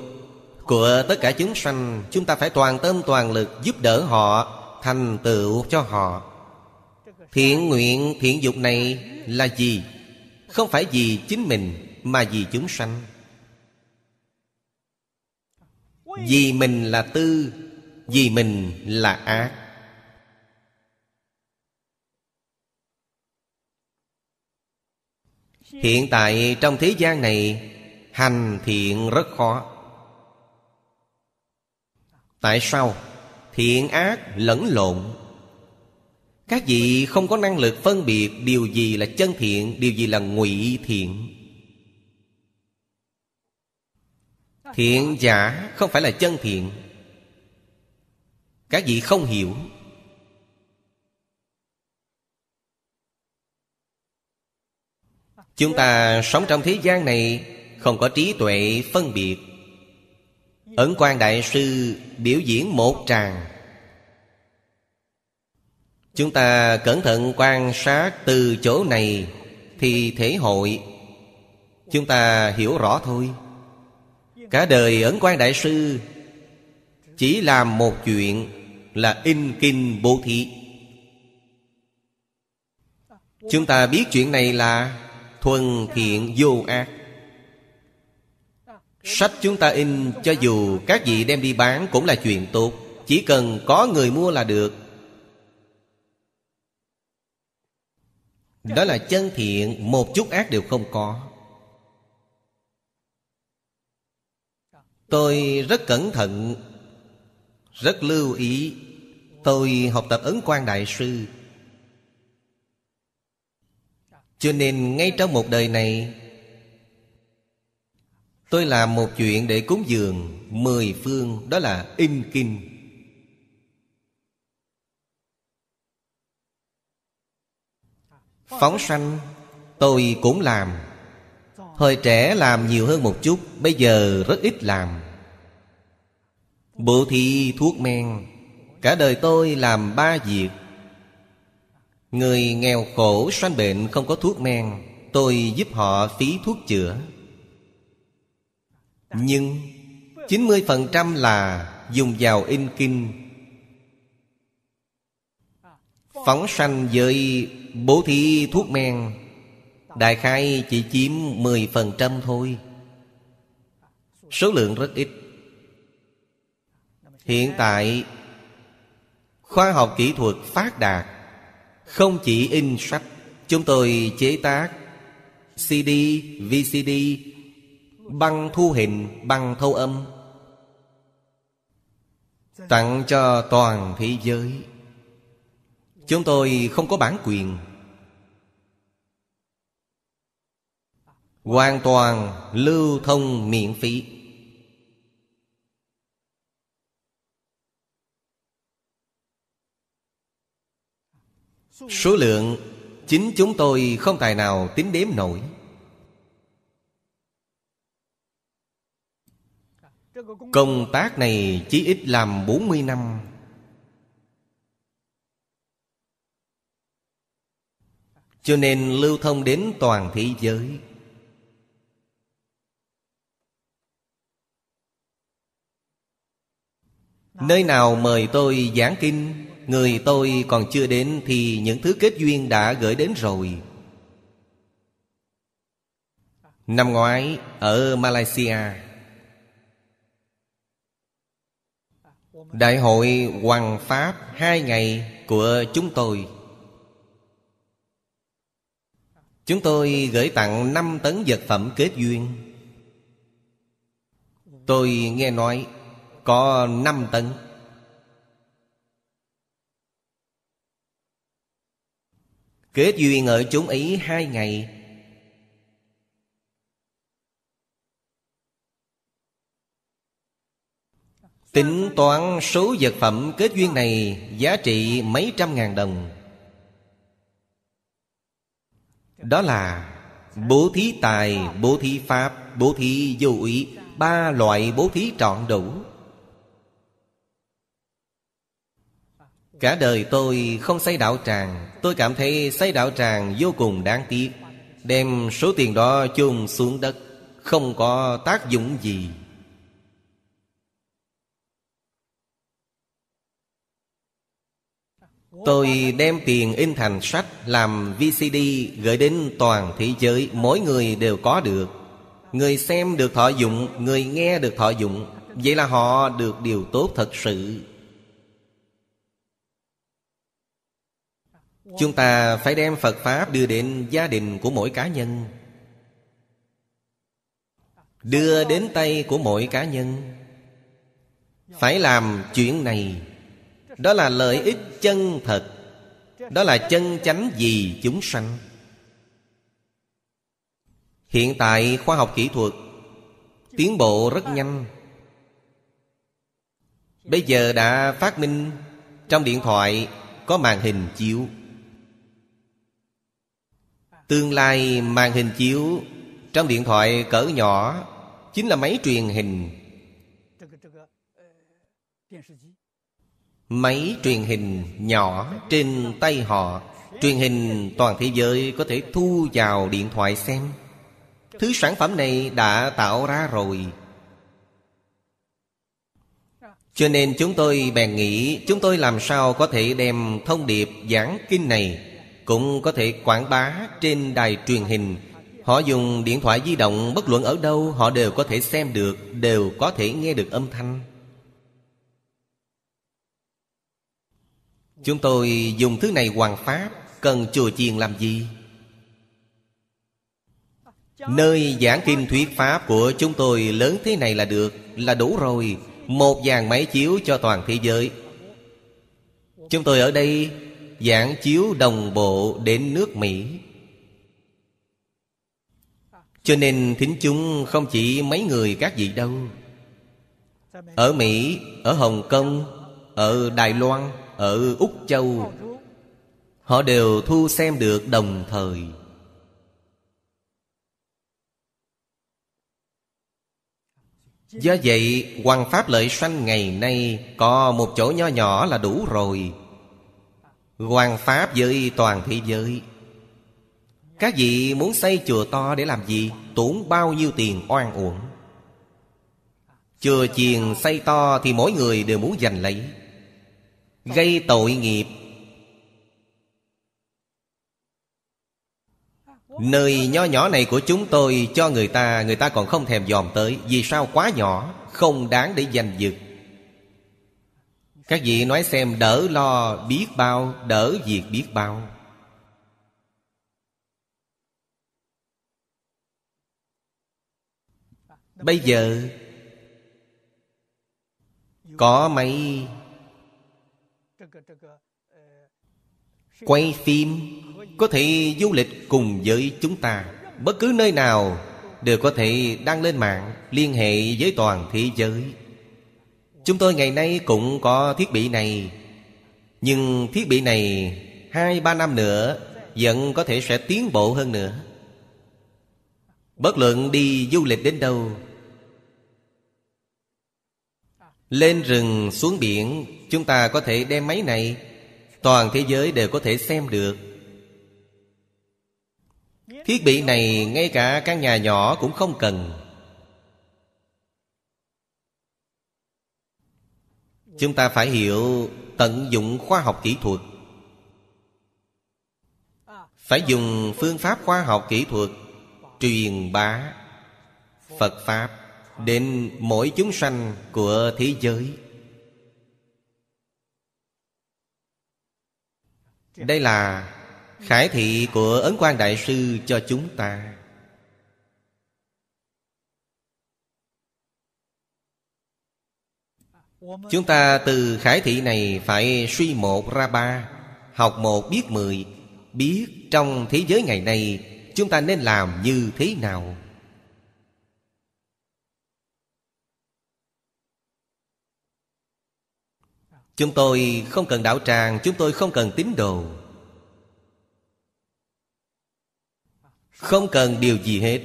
của tất cả chúng sanh, chúng ta phải toàn tâm toàn lực giúp đỡ họ, thành tựu cho họ. Thiện nguyện, thiện dục này là gì? Không phải vì chính mình mà vì chúng sanh. Vì mình là tư, vì mình là ác. Hiện tại trong thế gian này, hành thiện rất khó. Tại sao? Thiện ác lẫn lộn. Các vị không có năng lực phân biệt điều gì là chân thiện, điều gì là ngụy thiện. Thiện giả không phải là chân thiện. Các vị không hiểu. Chúng ta sống trong thế gian này không có trí tuệ phân biệt. Ấn Quang Đại Sư biểu diễn một tràng. Chúng ta cẩn thận quan sát từ chỗ này thì thể hội, chúng ta hiểu rõ thôi. Cả đời Ấn Quang Đại Sư chỉ làm một chuyện là in kinh bố thí. Chúng ta biết chuyện này là thuần thiện vô ác. Sách chúng ta in, cho dù các vị đem đi bán cũng là chuyện tốt. Chỉ cần có người mua là được. Đó là chân thiện, một chút ác đều không có. Tôi rất cẩn thận, rất lưu ý. Tôi học tập Ấn Quang Đại Sư. Cho nên ngay trong một đời này, tôi làm một chuyện để cúng dường 10 phương, đó là in kinh. Phóng sanh tôi cũng làm. Hồi trẻ làm nhiều hơn một chút, bây giờ rất ít làm. Bố thí thuốc men, cả đời tôi làm 3 việc. Người nghèo khổ sanh bệnh không có thuốc men, tôi giúp họ phí thuốc chữa. Nhưng 90% là dùng vào in kinh. Phóng sanh với bố thí thuốc men đại khái chỉ chiếm 10% thôi. Số lượng rất ít. Hiện tại khoa học kỹ thuật phát đạt, không chỉ in sách, chúng tôi chế tác CD, VCD, băng thu hình, băng thâu âm, tặng cho toàn thế giới. Chúng tôi không có bản quyền, hoàn toàn lưu thông miễn phí. Số lượng chính chúng tôi không tài nào tính đếm nổi. Công tác này chỉ ít làm 40 năm. Cho nên lưu thông đến toàn thế giới. Nơi nào mời tôi giảng kinh, người tôi còn chưa đến thì những thứ kết duyên đã gửi đến rồi. Năm ngoái ở Malaysia, Đại hội Hoằng Pháp 2 ngày của chúng tôi, chúng tôi gửi tặng 5 tấn vật phẩm kết duyên. Tôi nghe nói có 5 tấn. Kết duyên ở chúng ấy 2 ngày. Tính toán số vật phẩm kết duyên này giá trị mấy trăm ngàn đồng. Đó là bố thí tài, bố thí pháp, bố thí vô úy, 3 loại bố thí trọn đủ. Cả đời tôi không xây đạo tràng. Tôi cảm thấy xây đạo tràng vô cùng đáng tiếc. Đem số tiền đó chôn xuống đất, không có tác dụng gì. Tôi đem tiền in thành sách, làm VCD gửi đến toàn thế giới. Mỗi người đều có được. Người xem được thọ dụng, người nghe được thọ dụng. Vậy là họ được điều tốt thật sự. Chúng ta phải đem Phật Pháp đưa đến gia đình của mỗi cá nhân, đưa đến tay của mỗi cá nhân. Phải làm chuyện này. Đó là lợi ích chân thật. Đó là chân chánh vì chúng sanh. Hiện tại khoa học kỹ thuật tiến bộ rất nhanh. Bây giờ đã phát minh trong điện thoại có màn hình chiếu. Tương lai màn hình chiếu trong điện thoại cỡ nhỏ chính là máy truyền hình. Máy truyền hình nhỏ trên tay họ, truyền hình toàn thế giới có thể thu vào điện thoại xem. Thứ sản phẩm này đã tạo ra rồi. Cho nên chúng tôi bèn nghĩ, chúng tôi làm sao có thể đem thông điệp giảng kinh này cũng có thể quảng bá trên đài truyền hình. Họ dùng điện thoại di động bất luận ở đâu, họ đều có thể xem được, đều có thể nghe được âm thanh. Chúng tôi dùng thứ này hoằng pháp, cần chùa chiền làm gì? Nơi giảng kinh thuyết pháp của chúng tôi lớn thế này là được, là đủ rồi. 1 dàn máy chiếu cho toàn thế giới. Chúng tôi ở đây giảng chiếu đồng bộ đến nước Mỹ. Cho nên thính chúng không chỉ mấy người các vị đâu. Ở Mỹ, ở Hồng Kông, ở Đài Loan, ở Úc Châu, họ đều thu xem được đồng thời. Do vậy hoằng pháp lợi sanh ngày nay có một chỗ nho nhỏ là đủ rồi. Hoằng pháp với toàn thế giới. Các vị muốn xây chùa to để làm gì? Tốn bao nhiêu tiền oan uổng. Chùa chiền xây to thì mỗi người đều muốn giành lấy, gây tội nghiệp. Nơi nho nhỏ này của chúng tôi cho người ta, người ta còn không thèm dòm tới. Vì sao? Quá nhỏ, không đáng để giành giật. Các vị nói xem, đỡ lo biết bao, đỡ việc biết bao. Bây giờ có mấy quay phim, có thể du lịch cùng với chúng ta. Bất cứ nơi nào đều có thể đăng lên mạng, liên hệ với toàn thế giới. Chúng tôi ngày nay cũng có thiết bị này, nhưng thiết bị này 2-3 năm nữa vẫn có thể sẽ tiến bộ hơn nữa. Bất luận đi du lịch đến đâu, lên rừng xuống biển, chúng ta có thể đem máy này, toàn thế giới đều có thể xem được. Thiết bị này ngay cả căn nhà nhỏ cũng không cần. Chúng ta phải hiểu tận dụng khoa học kỹ thuật, phải dùng phương pháp khoa học kỹ thuật truyền bá Phật Pháp đến mỗi chúng sanh của thế giới. Đây là khải thị của Ấn Quang Đại Sư cho chúng ta. Chúng ta từ khải thị này phải suy một ra ba, học một biết mười, biết trong thế giới ngày nay chúng ta nên làm như thế nào. Chúng tôi không cần đạo tràng, chúng tôi không cần tín đồ, không cần điều gì hết.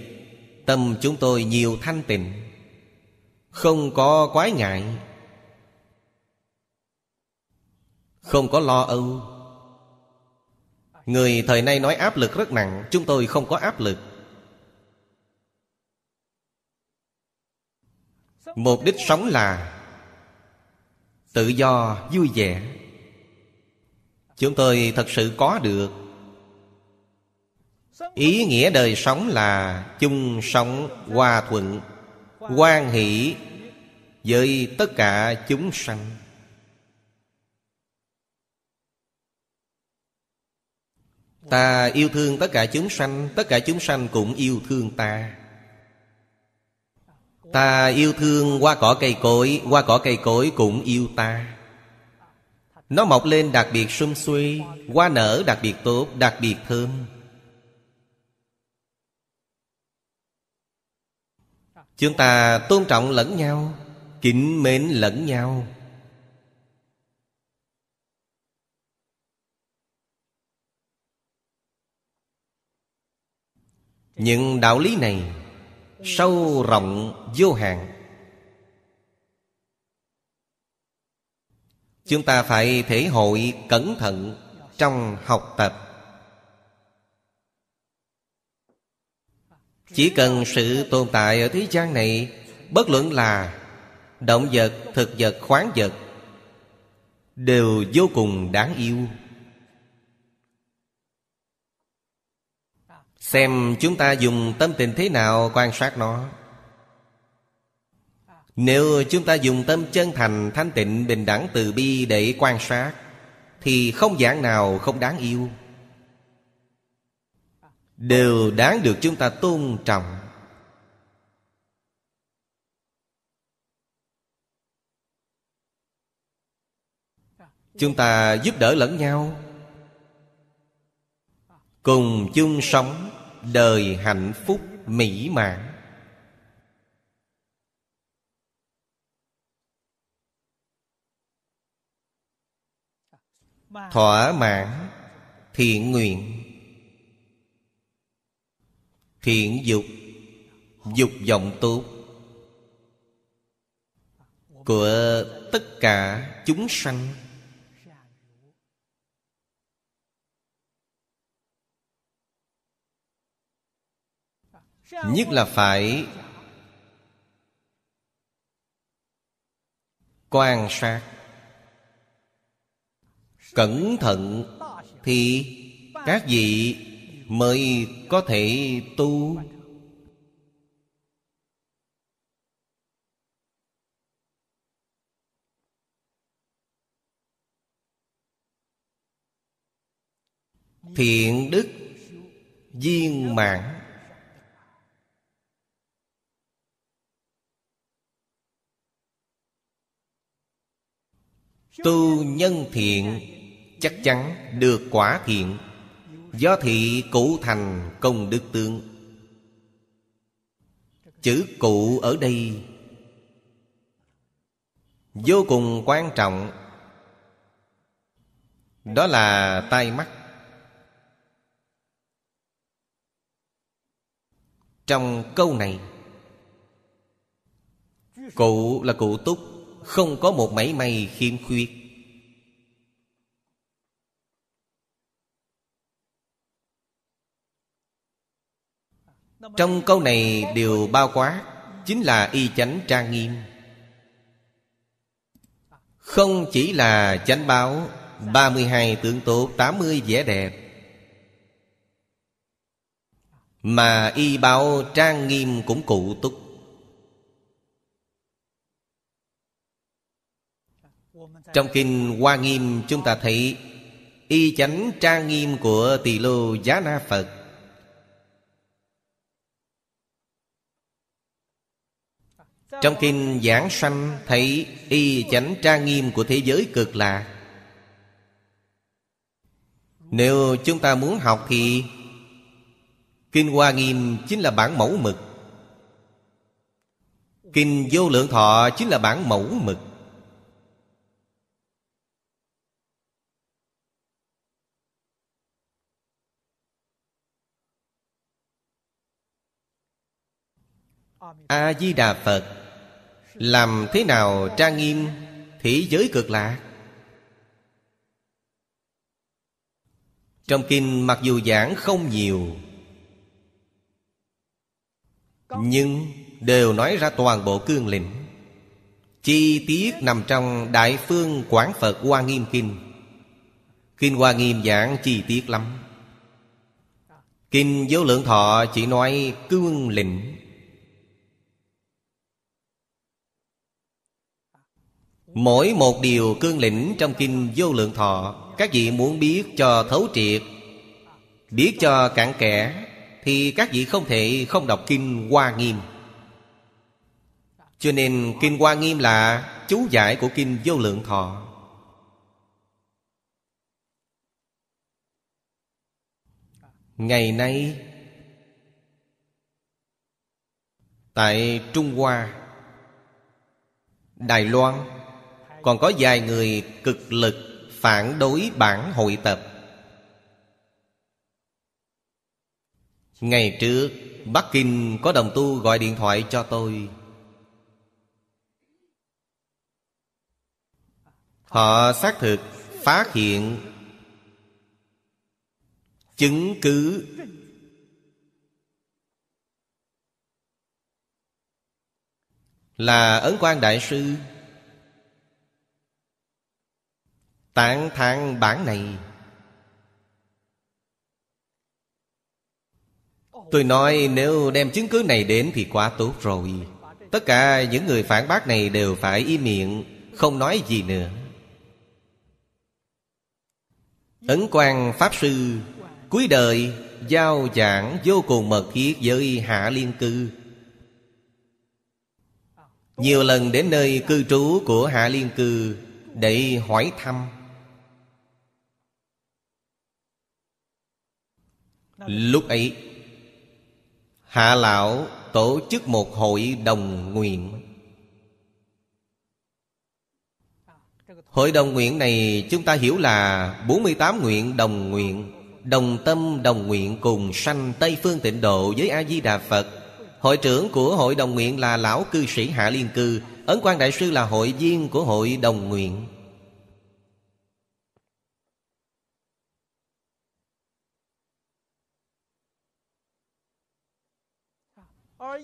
Tâm chúng tôi nhiều thanh tịnh, không có quái ngại, không có lo âu. Người thời nay nói áp lực rất nặng, chúng tôi không có áp lực. Mục đích sống là tự do, vui vẻ. Chúng tôi thật sự có được. Ý nghĩa đời sống là chung sống, hòa thuận, hoan hỷ với tất cả chúng sanh. Ta yêu thương tất cả chúng sanh, tất cả chúng sanh cũng yêu thương ta. Ta yêu thương hoa cỏ cây cối, hoa cỏ cây cối cũng yêu ta. Nó mọc lên đặc biệt sum suy, hoa nở đặc biệt tốt, đặc biệt thơm. Chúng ta tôn trọng lẫn nhau, kính mến lẫn nhau. Những đạo lý này sâu rộng vô hạn. Chúng ta phải thể hội cẩn thận trong học tập. Chỉ cần sự tồn tại ở thế gian này, bất luận là động vật, thực vật, khoáng vật, đều vô cùng đáng yêu. Xem chúng ta dùng tâm tình thế nào quan sát nó. Nếu chúng ta dùng tâm chân thành, thanh tịnh, bình đẳng, từ bi để quan sát, thì không dạng nào không đáng yêu, đều đáng được chúng ta tôn trọng. Chúng ta giúp đỡ lẫn nhau, cùng chung sống đời hạnh phúc mỹ mãn. Thỏa mãn thiện nguyện, thiện dục, dục vọng tốt của tất cả chúng sanh. Nhất là phải quan sát cẩn thận, thì các vị mới có thể tu. Thiện đức viên mãn, tu nhân thiện chắc chắn được quả thiện. Do thị cụ thành công đức tương. Chữ cụ ở đây vô cùng quan trọng. Đó là tai mắt. Trong câu này, cụ là cụ túc, không có một mảy may khiêm khuyết. Trong câu này đều bao quát, chính là y chánh trang nghiêm. Không chỉ là chánh báo 32 tướng tốt, 80 vẻ đẹp, mà y báo trang nghiêm cũng cụ túc. Trong Kinh Hoa Nghiêm chúng ta thấy y chánh trang nghiêm của Tỳ Lô Giá Na Phật. Trong Kinh Giảng Sanh thấy y chánh trang nghiêm của thế giới Cực Lạc. Nếu chúng ta muốn học thì Kinh Hoa Nghiêm chính là bản mẫu mực. Kinh Vô Lượng Thọ chính là bản mẫu mực. A Di Đà Phật làm thế nào trang nghiêm thế giới Cực Lạc? Trong kinh mặc dù giảng không nhiều, nhưng đều nói ra toàn bộ cương lĩnh. Chi tiết nằm trong Đại Phương Quảng Phật Hoa Nghiêm Kinh. Kinh Hoa Nghiêm giảng chi tiết lắm. Kinh Vô Lượng Thọ chỉ nói cương lĩnh. Mỗi một điều cương lĩnh trong Kinh Vô Lượng Thọ, các vị muốn biết cho thấu triệt, biết cho cặn kẽ, thì các vị không thể không đọc Kinh Hoa Nghiêm. Cho nên Kinh Hoa Nghiêm là chú giải của Kinh Vô Lượng Thọ. Ngày nay tại Trung Hoa, Đài Loan còn có vài người cực lực phản đối bản hội tập. Ngày trước Bắc Kinh có đồng tu gọi điện thoại cho tôi. Họ xác thực phát hiện chứng cứ là Ấn Quang Đại Sư tán thán bản này. Tôi nói nếu đem chứng cứ này đến thì quá tốt rồi. Tất cả những người phản bác này đều phải im miệng, không nói gì nữa. Ấn Quang Pháp Sư cuối đời giao giảng vô cùng mật thiết với Hạ Liên Cư. Nhiều lần đến nơi cư trú của Hạ Liên Cư để hỏi thăm. Lúc ấy Hạ lão tổ chức một hội đồng nguyện. Hội đồng nguyện này chúng ta hiểu là 48 nguyện đồng nguyện, đồng tâm đồng nguyện cùng sanh Tây Phương Tịnh Độ với A Di Đà Phật. Hội trưởng của hội đồng nguyện là lão cư sĩ Hạ Liên Cư. Ấn Quang Đại Sư là hội viên của hội đồng nguyện.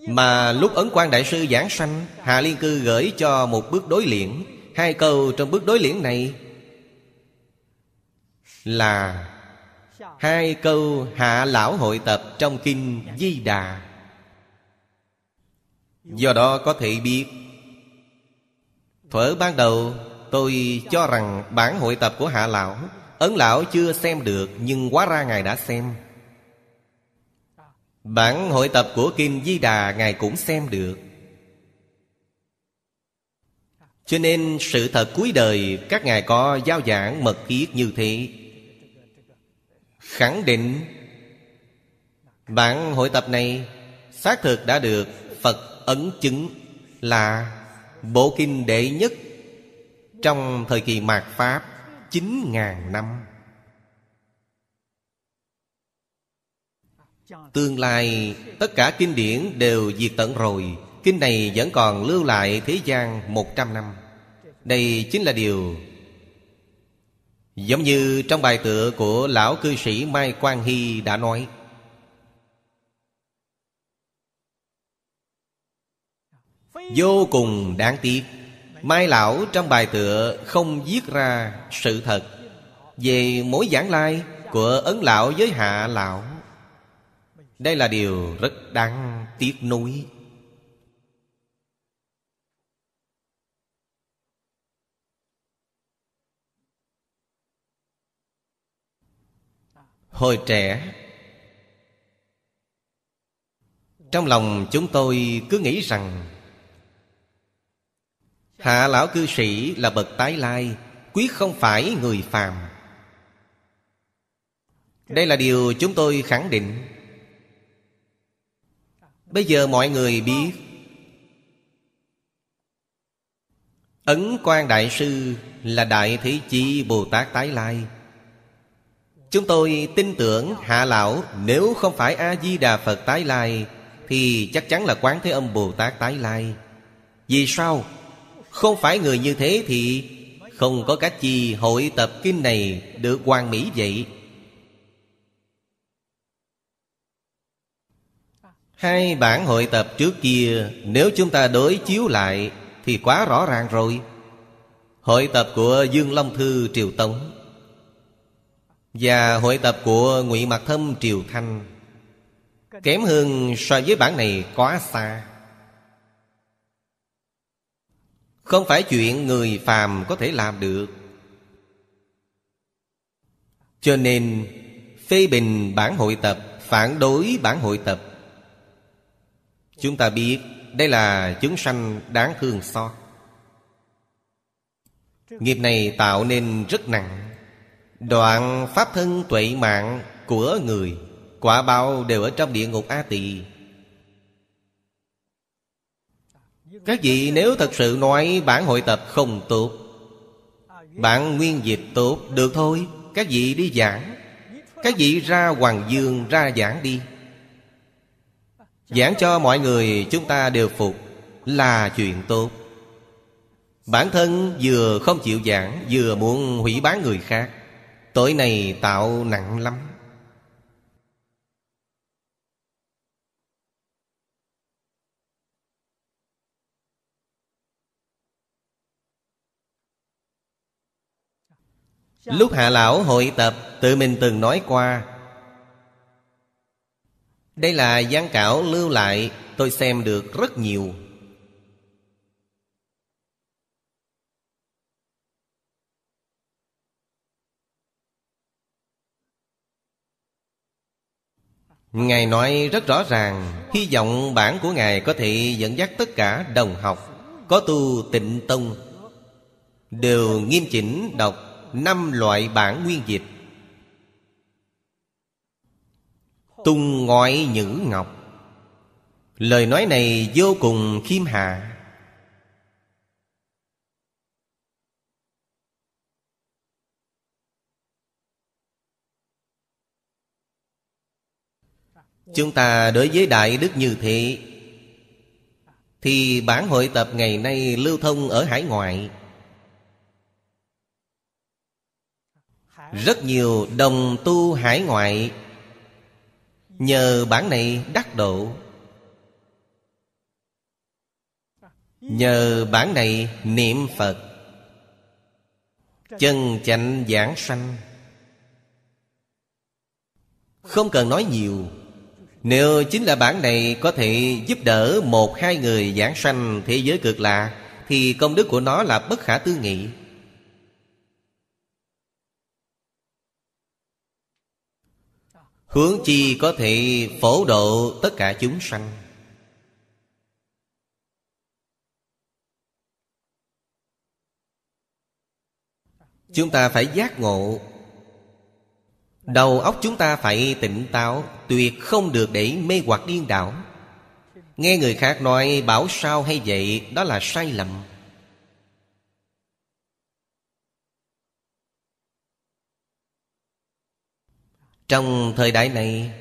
Mà lúc Ấn Quang Đại Sư giảng sanh, Hạ Liên Cư gửi cho một bước đối liễn. Hai câu trong bước đối liễn này là hai câu Hạ lão hội tập trong Kinh Di Đà. Do đó có thể biết, thuở ban đầu tôi cho rằng bản hội tập của Hạ lão, Ấn lão chưa xem được, nhưng hóa ra ngài đã xem. Bản hội tập của Kim Di Đà ngài cũng xem được. Cho nên sự thật cuối đời các ngài có giáo giảng mật thiết như thế, khẳng định bản hội tập này xác thực đã được Phật ấn chứng là bộ kinh đệ nhất trong thời kỳ mạt Pháp 9.000 năm. Tương lai tất cả kinh điển đều diệt tận rồi, kinh này vẫn còn lưu lại thế gian 100 năm. Đây chính là điều giống như trong bài tựa của lão cư sĩ Mai Quang Hy đã nói, vô cùng đáng tiếc Mai lão trong bài tựa không viết ra sự thật về mối giảng lai của Ấn lão với Hạ lão. Đây là điều rất đáng tiếc nuối. Hồi trẻ, trong lòng chúng tôi cứ nghĩ rằng Hạ lão cư sĩ là bậc tái lai, quyết không phải người phàm. Đây là điều chúng tôi khẳng định. Bây giờ mọi người biết Ấn Quang Đại Sư là Đại Thế Chí Bồ Tát tái lai. Chúng tôi tin tưởng Hạ lão nếu không phải A Di Đà Phật tái lai thì chắc chắn là Quán Thế Âm Bồ Tát tái lai. Vì sao? Không phải người như thế thì không có cách gì hội tập kinh này được hoàn mỹ vậy. Hai bản hội tập trước kia nếu chúng ta đối chiếu lại thì quá rõ ràng rồi. Hội tập của Dương Long Thư Triều Tống và hội tập của Ngụy Mạc Thâm Triều Thanh kém hơn so với bản này quá xa. Không phải chuyện người phàm có thể làm được. Cho nên phê bình bản hội tập, phản đối bản hội tập. Chúng ta biết đây là chúng sanh đáng thương xót. Nghiệp này tạo nên rất nặng, đoạn pháp thân tuệ mạng của người, quả báo đều ở trong địa ngục A Tỳ. Các vị nếu thật sự nói bản hội tập không tốt, bản nguyên dịch tốt, được thôi, các vị đi giảng. Các vị ra Hoàng Dương ra giảng đi, giảng cho mọi người chúng ta đều phục là chuyện tốt. Bản thân vừa không chịu giảng, vừa muốn hủy bán người khác, tội này tạo nặng lắm. Lúc Hạ lão hội tập, tự mình từng nói qua. Đây là giảng cảo lưu lại, tôi xem được rất nhiều. Ngài nói rất rõ ràng, hy vọng bản của Ngài có thể dẫn dắt tất cả đồng học có tu Tịnh Tông đều nghiêm chỉnh đọc 5 loại bản nguyên dịch. Tung ngoại nhữ ngọc, lời nói này vô cùng khiêm hạ. Chúng ta đối với đại đức như thế thì bản hội tập ngày nay lưu thông ở hải ngoại, rất nhiều đồng tu hải ngoại nhờ bản này đắc độ, nhờ bản này niệm Phật, chân chánh giảng sanh. Không cần nói nhiều, nếu chính là bản này có thể giúp đỡ 1-2 người giảng sanh thế giới cực lạ thì công đức của nó là bất khả tư nghị. Hướng chi có thể phổ độ tất cả chúng sanh. Chúng ta phải giác ngộ, đầu óc chúng ta phải tỉnh táo, tuyệt không được để mê hoặc điên đảo. Nghe người khác nói bảo sao hay vậy, đó là sai lầm. Trong thời đại này,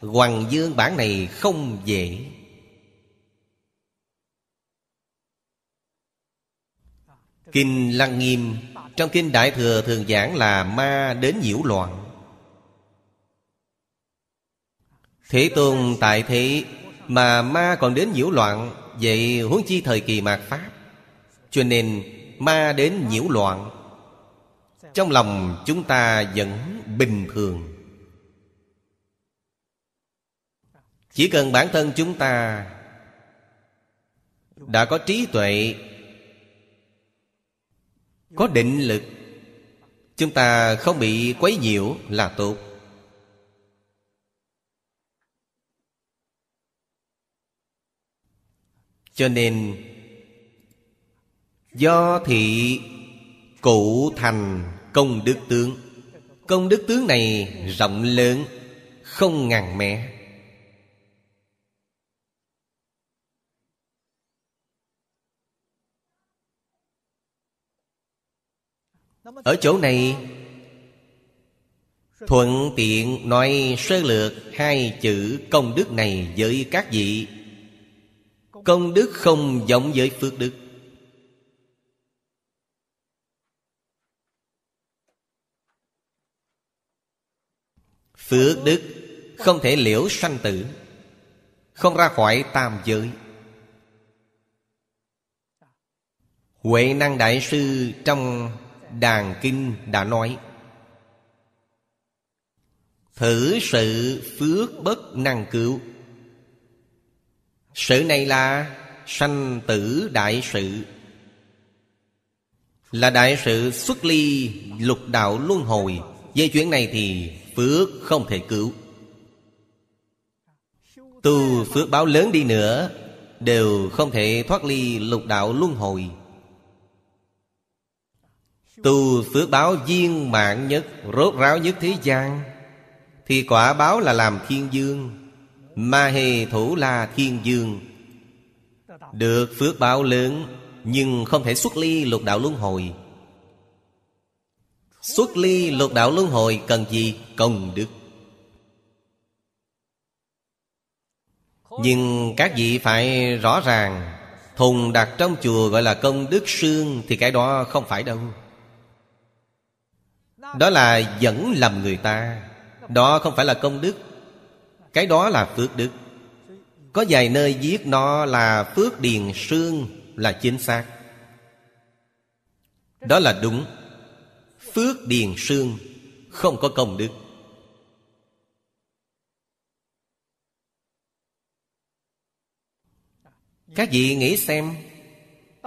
Hoằng Dương bản này không dễ. Kinh Lăng Nghiêm, trong Kinh Đại Thừa thường giảng là ma đến nhiễu loạn. Thế Tôn tại thế mà ma còn đến nhiễu loạn, vậy huống chi thời kỳ mạt Pháp. Cho nên ma đến nhiễu loạn, trong lòng chúng ta vẫn bình thường. Chỉ cần bản thân chúng ta đã có trí tuệ, có định lực, chúng ta không bị quấy nhiễu là tốt. Cho nên do thị cụ thành công đức tướng. Công đức tướng này rộng lớn, không ngàn mẻ. Ở chỗ này thuận tiện nói sơ lược hai chữ công đức này với các vị. Công đức không giống với phước đức. Phước đức không thể liễu sanh tử, không ra khỏi tam giới. Huệ Năng Đại Sư trong Đàn Kinh đã nói: thử sự phước bất năng cứu. Sự này là sanh tử đại sự, là đại sự xuất ly lục đạo luân hồi. Về chuyện này thì phước không thể cứu. Tu phước báo lớn đi nữa đều không thể thoát ly lục đạo luân hồi. Tu phước báo viên mãn nhất, rốt ráo nhất thế gian, thì quả báo là làm thiên dương, ma hề thủ la thiên dương. Được phước báo lớn nhưng không thể xuất ly lục đạo luân hồi. Xuất ly lục đạo luân hồi cần gì? Công đức. Nhưng các vị phải rõ ràng, thùng đặt trong chùa gọi là công đức sương thì cái đó không phải đâu. Đó là dẫn lầm người ta. Đó không phải là công đức, cái đó là phước đức. Có vài nơi viết nó là phước điền sương là chính xác. Đó là đúng. Phước điền sương không có công đức. Các vị nghĩ xem,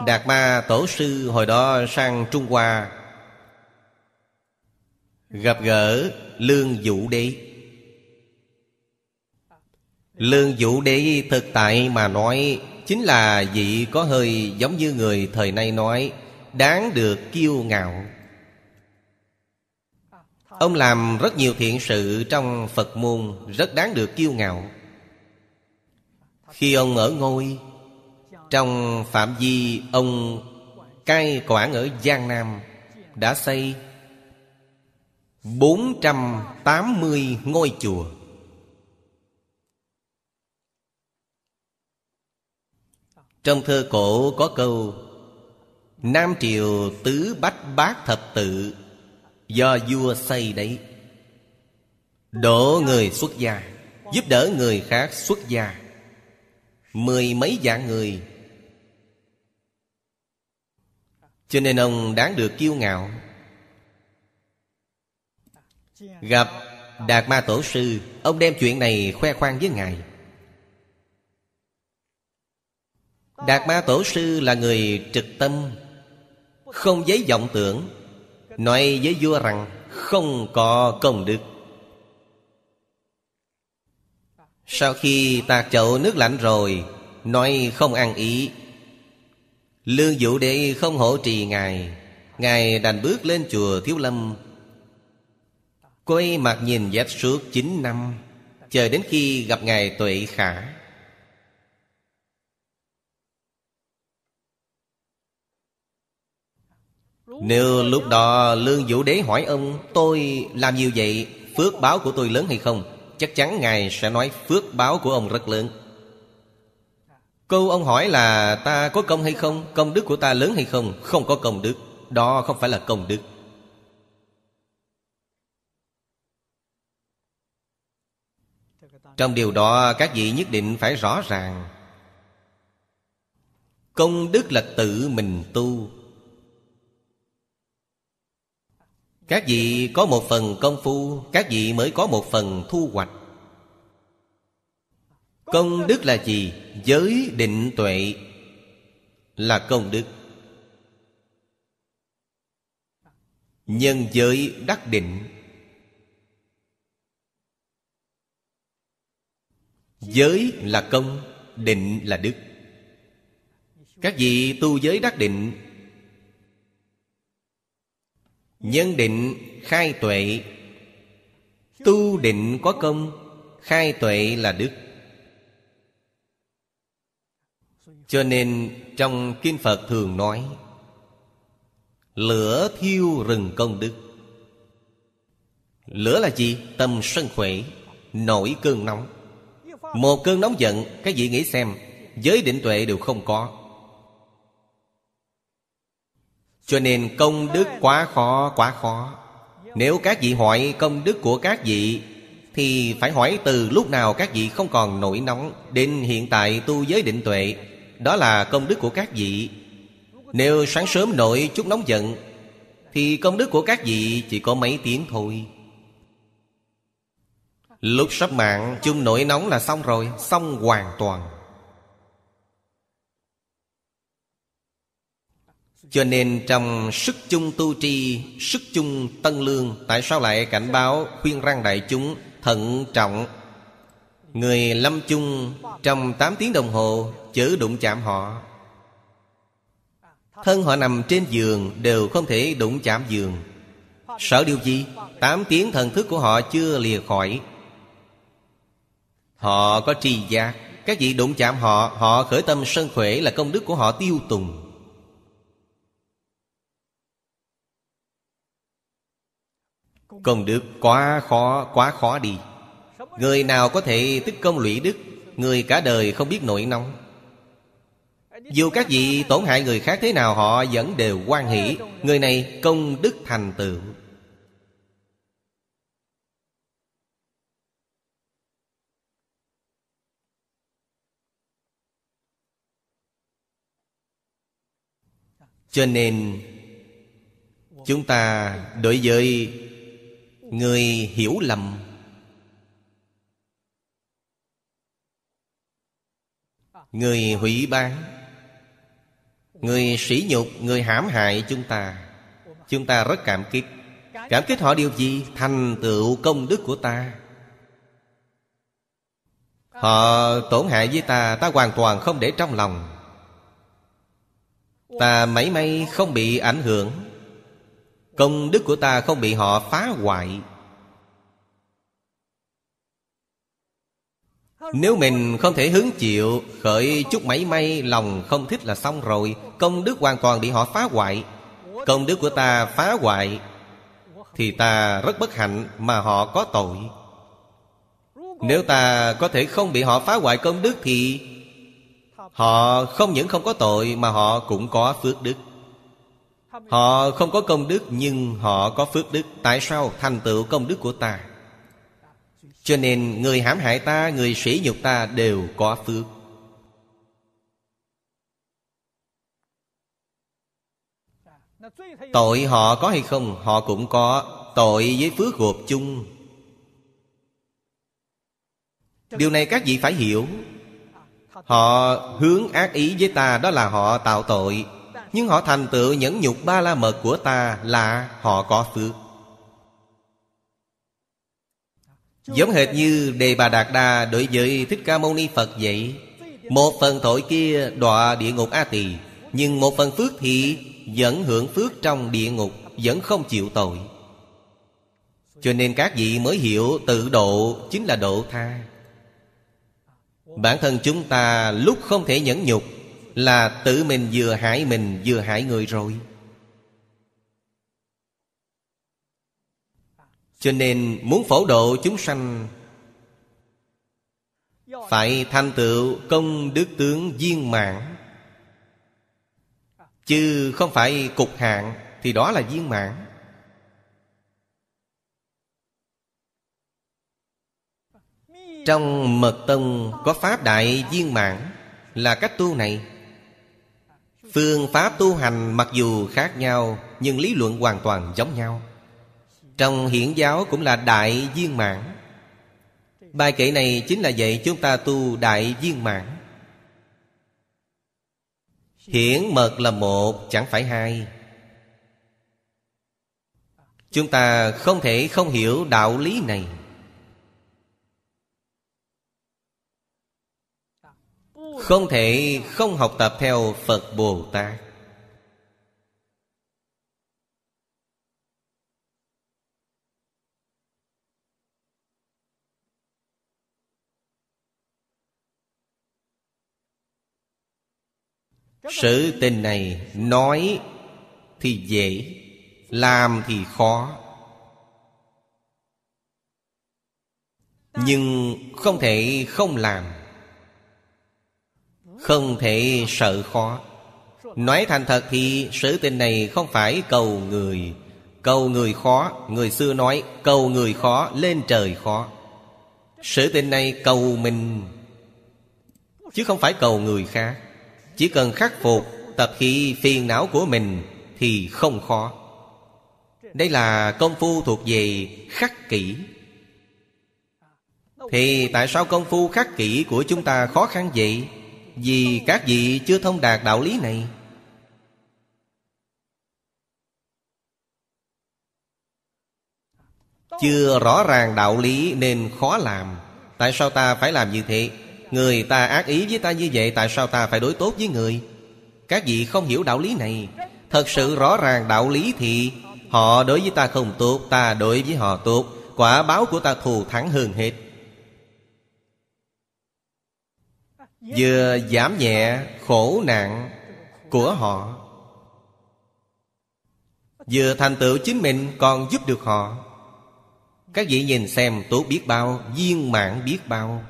Đạt Ma Tổ Sư hồi đó sang Trung Hoa gặp gỡ Lương Vũ Đế. Lương Vũ Đế thực tại mà nói chính là vị có hơi giống như người thời nay nói đáng được kiêu ngạo. Ông làm rất nhiều thiện sự trong Phật môn, rất đáng được kiêu ngạo. Khi ông ở ngôi, trong phạm vi ông cai quản ở Giang Nam, đã xây 480 ngôi chùa. Trong thơ cổ có câu: Nam triều tứ bách bát thập tự, do vua xây đấy. Độ người xuất gia, giúp đỡ người khác xuất gia, mười mấy vạn người. Cho nên ông đáng được kiêu ngạo. Gặp Đạt Ma Tổ Sư, ông đem chuyện này khoe khoang với Ngài. Đạt Ma Tổ Sư là người trực tâm, không giấy vọng tưởng, nói với vua rằng không có công đức. Sau khi tạt chậu nước lạnh rồi, nói không ăn ý. Lương Vũ Đế không hổ trì Ngài, Ngài đành bước lên chùa Thiếu Lâm. Cô ấy mặc nhìn dép suốt 9 năm, chờ đến khi gặp Ngài Tuệ Khả. Nếu lúc đó Lương Vũ Đế hỏi ông, tôi làm nhiều vậy, phước báo của tôi lớn hay không? Chắc chắn Ngài sẽ nói phước báo của ông rất lớn. Câu ông hỏi là ta có công hay không? Công đức của ta lớn hay không? Không có công đức. Đó không phải là công đức. Trong điều đó các vị nhất định phải rõ ràng. Công đức là tự mình tu. Các vị có một phần công phu, các vị mới có một phần thu hoạch. Công đức là gì? Giới định tuệ là công đức. Nhân giới đắc định. Giới là công, định là đức. Các vị tu giới đắc định, nhân định khai tuệ. Tu định có công, khai tuệ là đức. Cho nên trong kinh Phật thường nói lửa thiêu rừng công đức. Lửa là gì? Tâm sân khỏe, nổi cơn nóng. Một cơn nóng giận, các vị nghĩ xem, giới định tuệ đều không có. Cho nên công đức quá khó, quá khó. Nếu các vị hỏi công đức của các vị thì phải hỏi từ lúc nào các vị không còn nổi nóng đến hiện tại tu giới định tuệ. Đó là công đức của các vị. Nếu sáng sớm nổi chút nóng giận thì công đức của các vị chỉ có mấy tiếng thôi. Lúc sắp mạng chung nổi nóng là xong rồi, xong hoàn toàn. Cho nên trong sức chung tu tri, sức chung tân lương, tại sao lại cảnh báo khuyên răn đại chúng thận trọng? Người lâm chung trong 8 tiếng đồng hồ chớ đụng chạm họ. Thân họ nằm trên giường đều không thể đụng chạm giường. Sợ điều gì? 8 tiếng thần thức của họ chưa lìa khỏi. Họ có tri giác. Các vị đụng chạm họ, họ khởi tâm sân khỏe là công đức của họ tiêu tùng. Công đức quá khó đi. Người nào có thể tích công lũy đức? Người cả đời không biết nổi nóng. Dù các vị tổn hại người khác thế nào, họ vẫn đều hoan hỷ. Người này công đức thành tựu. Cho nên chúng ta đối với người hiểu lầm, người hủy báng, người sỉ nhục, người hãm hại chúng ta rất cảm kích. Cảm kích họ điều gì? Thành tựu công đức của ta. Họ tổn hại với ta, ta hoàn toàn không để trong lòng. Ta mảy may không bị ảnh hưởng. Công đức của ta không bị họ phá hoại. Nếu mình không thể hứng chịu, khởi chút mảy may lòng không thích là xong rồi. Công đức hoàn toàn bị họ phá hoại. Công đức của ta phá hoại thì ta rất bất hạnh, mà họ có tội. Nếu ta có thể không bị họ phá hoại công đức thì họ không những không có tội mà họ cũng có phước đức. Họ không có công đức nhưng họ có phước đức. Tại sao? Thành tựu công đức của ta. Cho nên người hãm hại ta, người sỉ nhục ta đều có phước. Tội họ có hay không? Họ cũng có. Tội với phước gộp chung. Điều này các vị phải hiểu. Họ hướng ác ý với ta, đó là họ tạo tội. Nhưng họ thành tựu nhẫn nhục ba la mật của ta là họ có phước. Giống hệt như Đề Bà Đạt Đa đối với Thích Ca Mâu Ni Phật vậy. Một phần tội kia đọa địa ngục A Tỳ, nhưng một phần phước thì vẫn hưởng phước trong địa ngục, vẫn không chịu tội. Cho nên các vị mới hiểu tự độ chính là độ tha. Bản thân chúng ta lúc không thể nhẫn nhục là tự mình, vừa hại người rồi. Cho nên muốn phổ độ chúng sanh phải thành tựu công đức tướng viên mãn, chứ không phải cục hạn, thì đó là viên mãn. Trong mật tông có pháp đại viên mãn là cách tu này. Phương pháp tu hành mặc dù khác nhau nhưng lý luận hoàn toàn giống nhau. Trong hiển giáo cũng là đại viên mãn. Bài kệ này chính là dạy chúng ta tu đại viên mãn. Hiển mật là một, chẳng phải hai. Chúng ta không thể không hiểu đạo lý này. Không thể không học tập theo Phật Bồ Tát. Sự tình này nói thì dễ, làm thì khó. Nhưng không thể không làm, không thể sợ khó. Nói thành thật thì sự tình này không phải cầu người. Cầu người khó, người xưa nói cầu người khó, lên trời khó. Sự tình này cầu mình, chứ không phải cầu người khác. Chỉ cần khắc phục tập khí phiền não của mình thì không khó. Đây là công phu thuộc về khắc kỷ. Thì tại sao công phu khắc kỷ của chúng ta khó khăn vậy? Vì các vị chưa thông đạt đạo lý này. Chưa rõ ràng đạo lý nên khó làm. Tại sao ta phải làm như thế? Người ta ác ý với ta như vậy, tại sao ta phải đối tốt với người? Các vị không hiểu đạo lý này. Thật sự rõ ràng đạo lý thì họ đối với ta không tốt, ta đối với họ tốt, quả báo của ta thù thắng hơn hết. Vừa giảm nhẹ khổ nạn của họ, vừa thành tựu chính mình còn giúp được họ. Các vị nhìn xem tốt biết bao, viên mãn biết bao.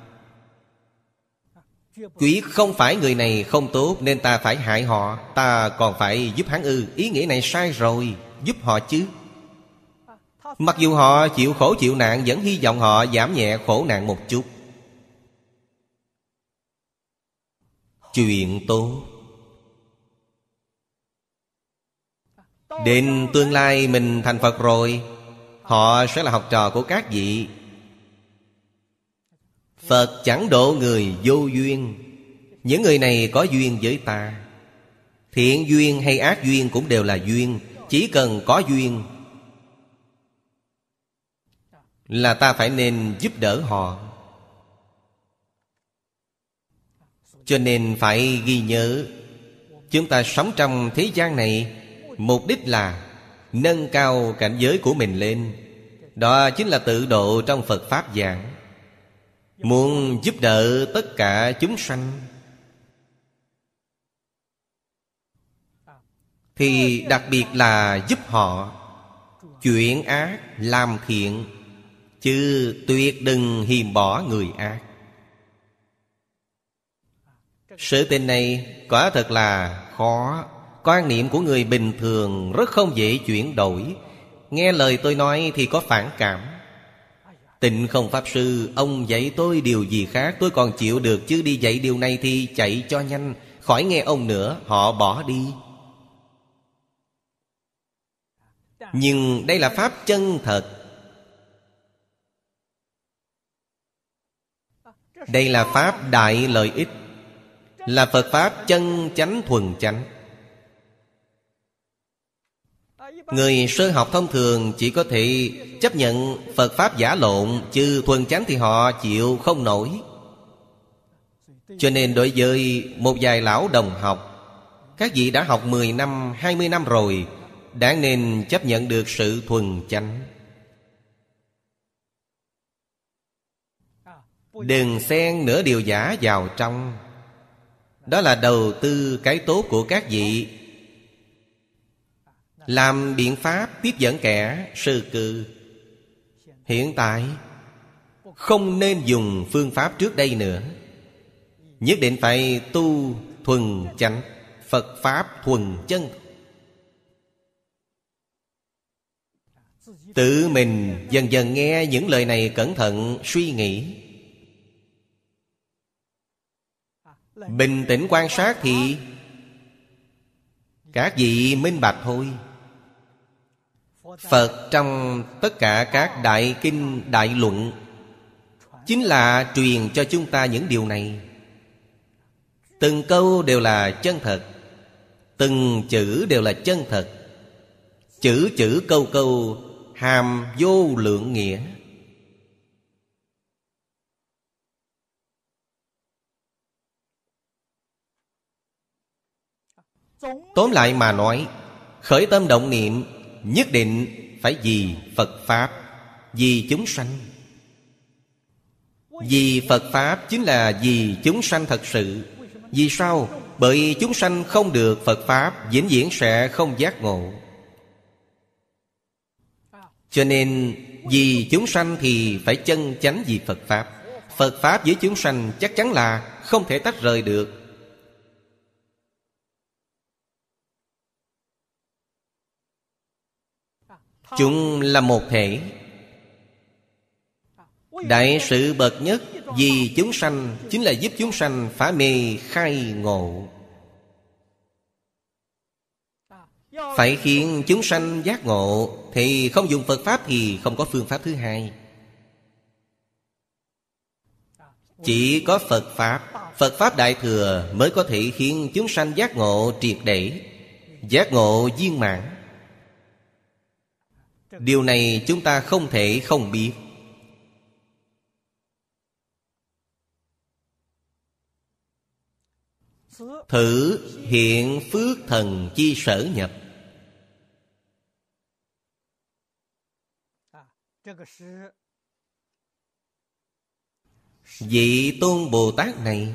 Quý không phải người này không tốt nên ta phải hại họ, ta còn phải giúp hắn ư? Ý nghĩa này sai rồi, giúp họ chứ. Mặc dù họ chịu khổ chịu nạn, vẫn hy vọng họ giảm nhẹ khổ nạn một chút. Chuyện tốt. Đến tương lai mình thành Phật rồi, họ sẽ là học trò của các vị. Phật chẳng độ người vô duyên. Những người này có duyên với ta. Thiện duyên hay ác duyên cũng đều là duyên. Chỉ cần có duyên là ta phải nên giúp đỡ họ. Cho nên phải ghi nhớ, chúng ta sống trong thế gian này, mục đích là nâng cao cảnh giới của mình lên. Đó chính là tự độ trong Phật Pháp giảng. Muốn giúp đỡ tất cả chúng sanh thì đặc biệt là giúp họ chuyện ác làm thiện, chứ tuyệt đừng hiềm bỏ người ác. Sự tình này quả thật là khó. Quan niệm của người bình thường rất không dễ chuyển đổi. Nghe lời tôi nói thì có phản cảm. Tịnh Không Pháp Sư, ông dạy tôi điều gì khác tôi còn chịu được, chứ đi dạy điều này thì chạy cho nhanh, khỏi nghe ông nữa. Họ bỏ đi. Nhưng đây là pháp chân thật, đây là pháp đại lợi ích, là Phật Pháp chân chánh thuần chánh. Người sơ học thông thường chỉ có thể chấp nhận Phật Pháp giả lộn, chứ thuần chánh thì họ chịu không nổi. Cho nên đối với một vài lão đồng học, Các vị đã học 10 năm, 20 năm rồi, đã nên chấp nhận được sự thuần chánh. Đừng xen nửa điều giả vào trong. Đó là đầu tư cái tốt của các vị, làm biện pháp tiếp dẫn kẻ sư cư. Hiện tại không nên dùng phương pháp trước đây nữa, nhất định phải tu thuần chánh, Phật pháp thuần chân. Tự mình dần dần nghe những lời này, cẩn thận suy nghĩ, bình tĩnh quan sát thì các vị minh bạch thôi. Phật trong tất cả các đại kinh đại luận chính là truyền cho chúng ta những điều này. Từng câu đều là chân thật, từng chữ đều là chân thật, chữ chữ câu câu hàm vô lượng nghĩa. Tóm lại mà nói, khởi tâm động niệm nhất định phải vì Phật pháp, vì chúng sanh. Vì Phật pháp chính là vì chúng sanh thật sự. Vì sao? Bởi chúng sanh không được Phật pháp, vĩnh viễn sẽ không giác ngộ. Cho nên vì chúng sanh thì phải chân chánh vì Phật pháp. Phật pháp với chúng sanh chắc chắn là không thể tách rời được. Chúng là một thể. Đại sự bậc nhất vì chúng sanh chính là giúp chúng sanh phá mê khai ngộ. Phải khiến chúng sanh giác ngộ thì không dùng Phật pháp thì không có phương pháp thứ hai. Chỉ có Phật pháp Đại Thừa mới có thể khiến chúng sanh giác ngộ triệt để, giác ngộ viên mãn. Điều này chúng ta không thể không biết. Thử hiện phước thần chi sở nhập. Vị Tôn Bồ Tát này,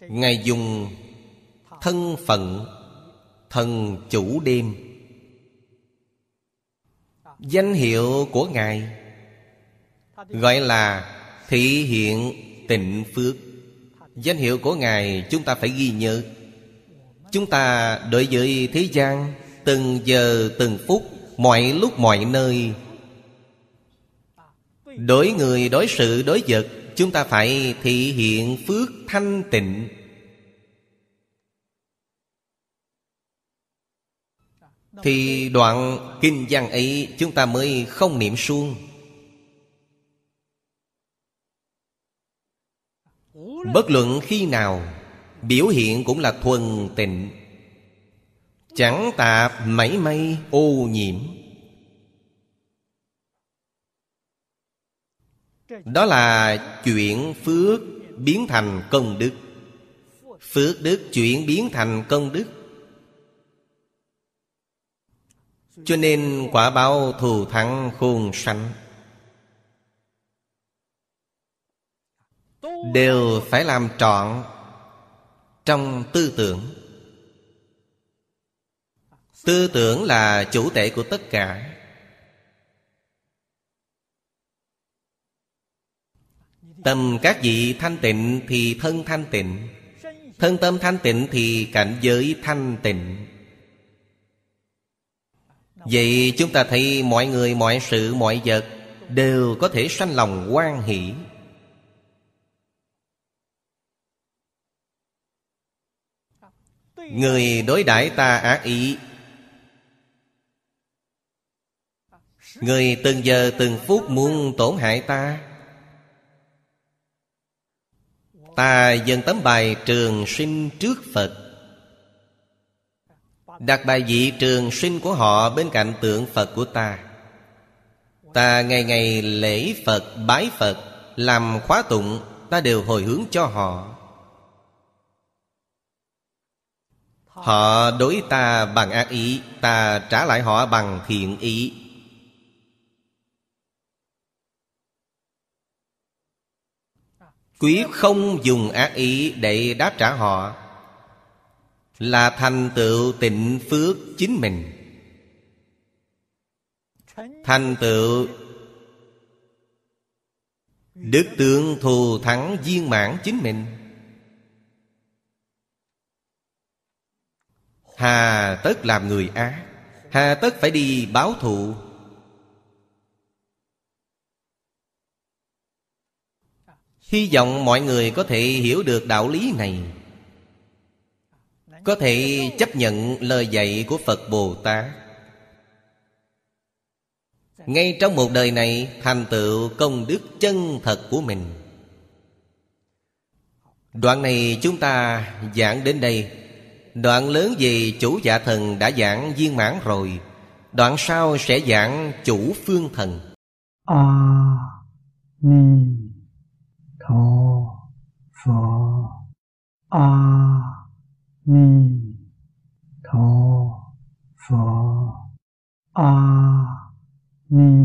Ngài dùng thân phận thần chủ đêm, danh hiệu của Ngài gọi là Thị Hiện Tịnh Phước. Danh hiệu của Ngài chúng ta phải ghi nhớ. Chúng ta đối với thế gian, từng giờ từng phút, mọi lúc mọi nơi, đối người đối sự đối vật, chúng ta phải thị hiện phước thanh tịnh. Thì đoạn kinh văn ấy chúng ta mới không niệm suông. Bất luận khi nào, biểu hiện cũng là thuần tịnh, chẳng tạp mảy may ô nhiễm. Đó là chuyển phước biến thành công đức, phước đức chuyển biến thành công đức. Cho nên quả báo thù thắng khôn sanh đều phải làm trọn trong tư tưởng. Tư tưởng là chủ thể của tất cả. Tâm các vị thanh tịnh thì thân thanh tịnh, thân tâm thanh tịnh thì cảnh giới thanh tịnh. Vậy chúng ta thấy mọi người, mọi sự, mọi vật đều có thể sanh lòng hoan hỷ. Người đối đãi ta ác ý, người từng giờ từng phút muốn tổn hại ta, ta dâng tấm bài trường sinh trước Phật, đặt bài vị trường sinh của họ bên cạnh tượng Phật của ta. Ta ngày ngày lễ Phật, bái Phật, làm khóa tụng, ta đều hồi hướng cho họ. Họ đối ta bằng ác ý, ta trả lại họ bằng thiện ý. Quyết không dùng ác ý để đáp trả họ, là thành tựu tịnh phước chính mình, thành tựu đức tướng thù thắng viên mãn chính mình. Hà tất làm người ác, hà tất phải đi báo thù. Hy vọng mọi người có thể hiểu được đạo lý này, có thể chấp nhận lời dạy của Phật Bồ Tát, ngay trong một đời này thành tựu công đức chân thật của mình. Đoạn này chúng ta giảng đến đây. Đoạn lớn về chủ dạ thần đã giảng viên mãn rồi. Đoạn sau sẽ giảng chủ phương thần. A Di Đà Phật. A Di Đà Phật. A Di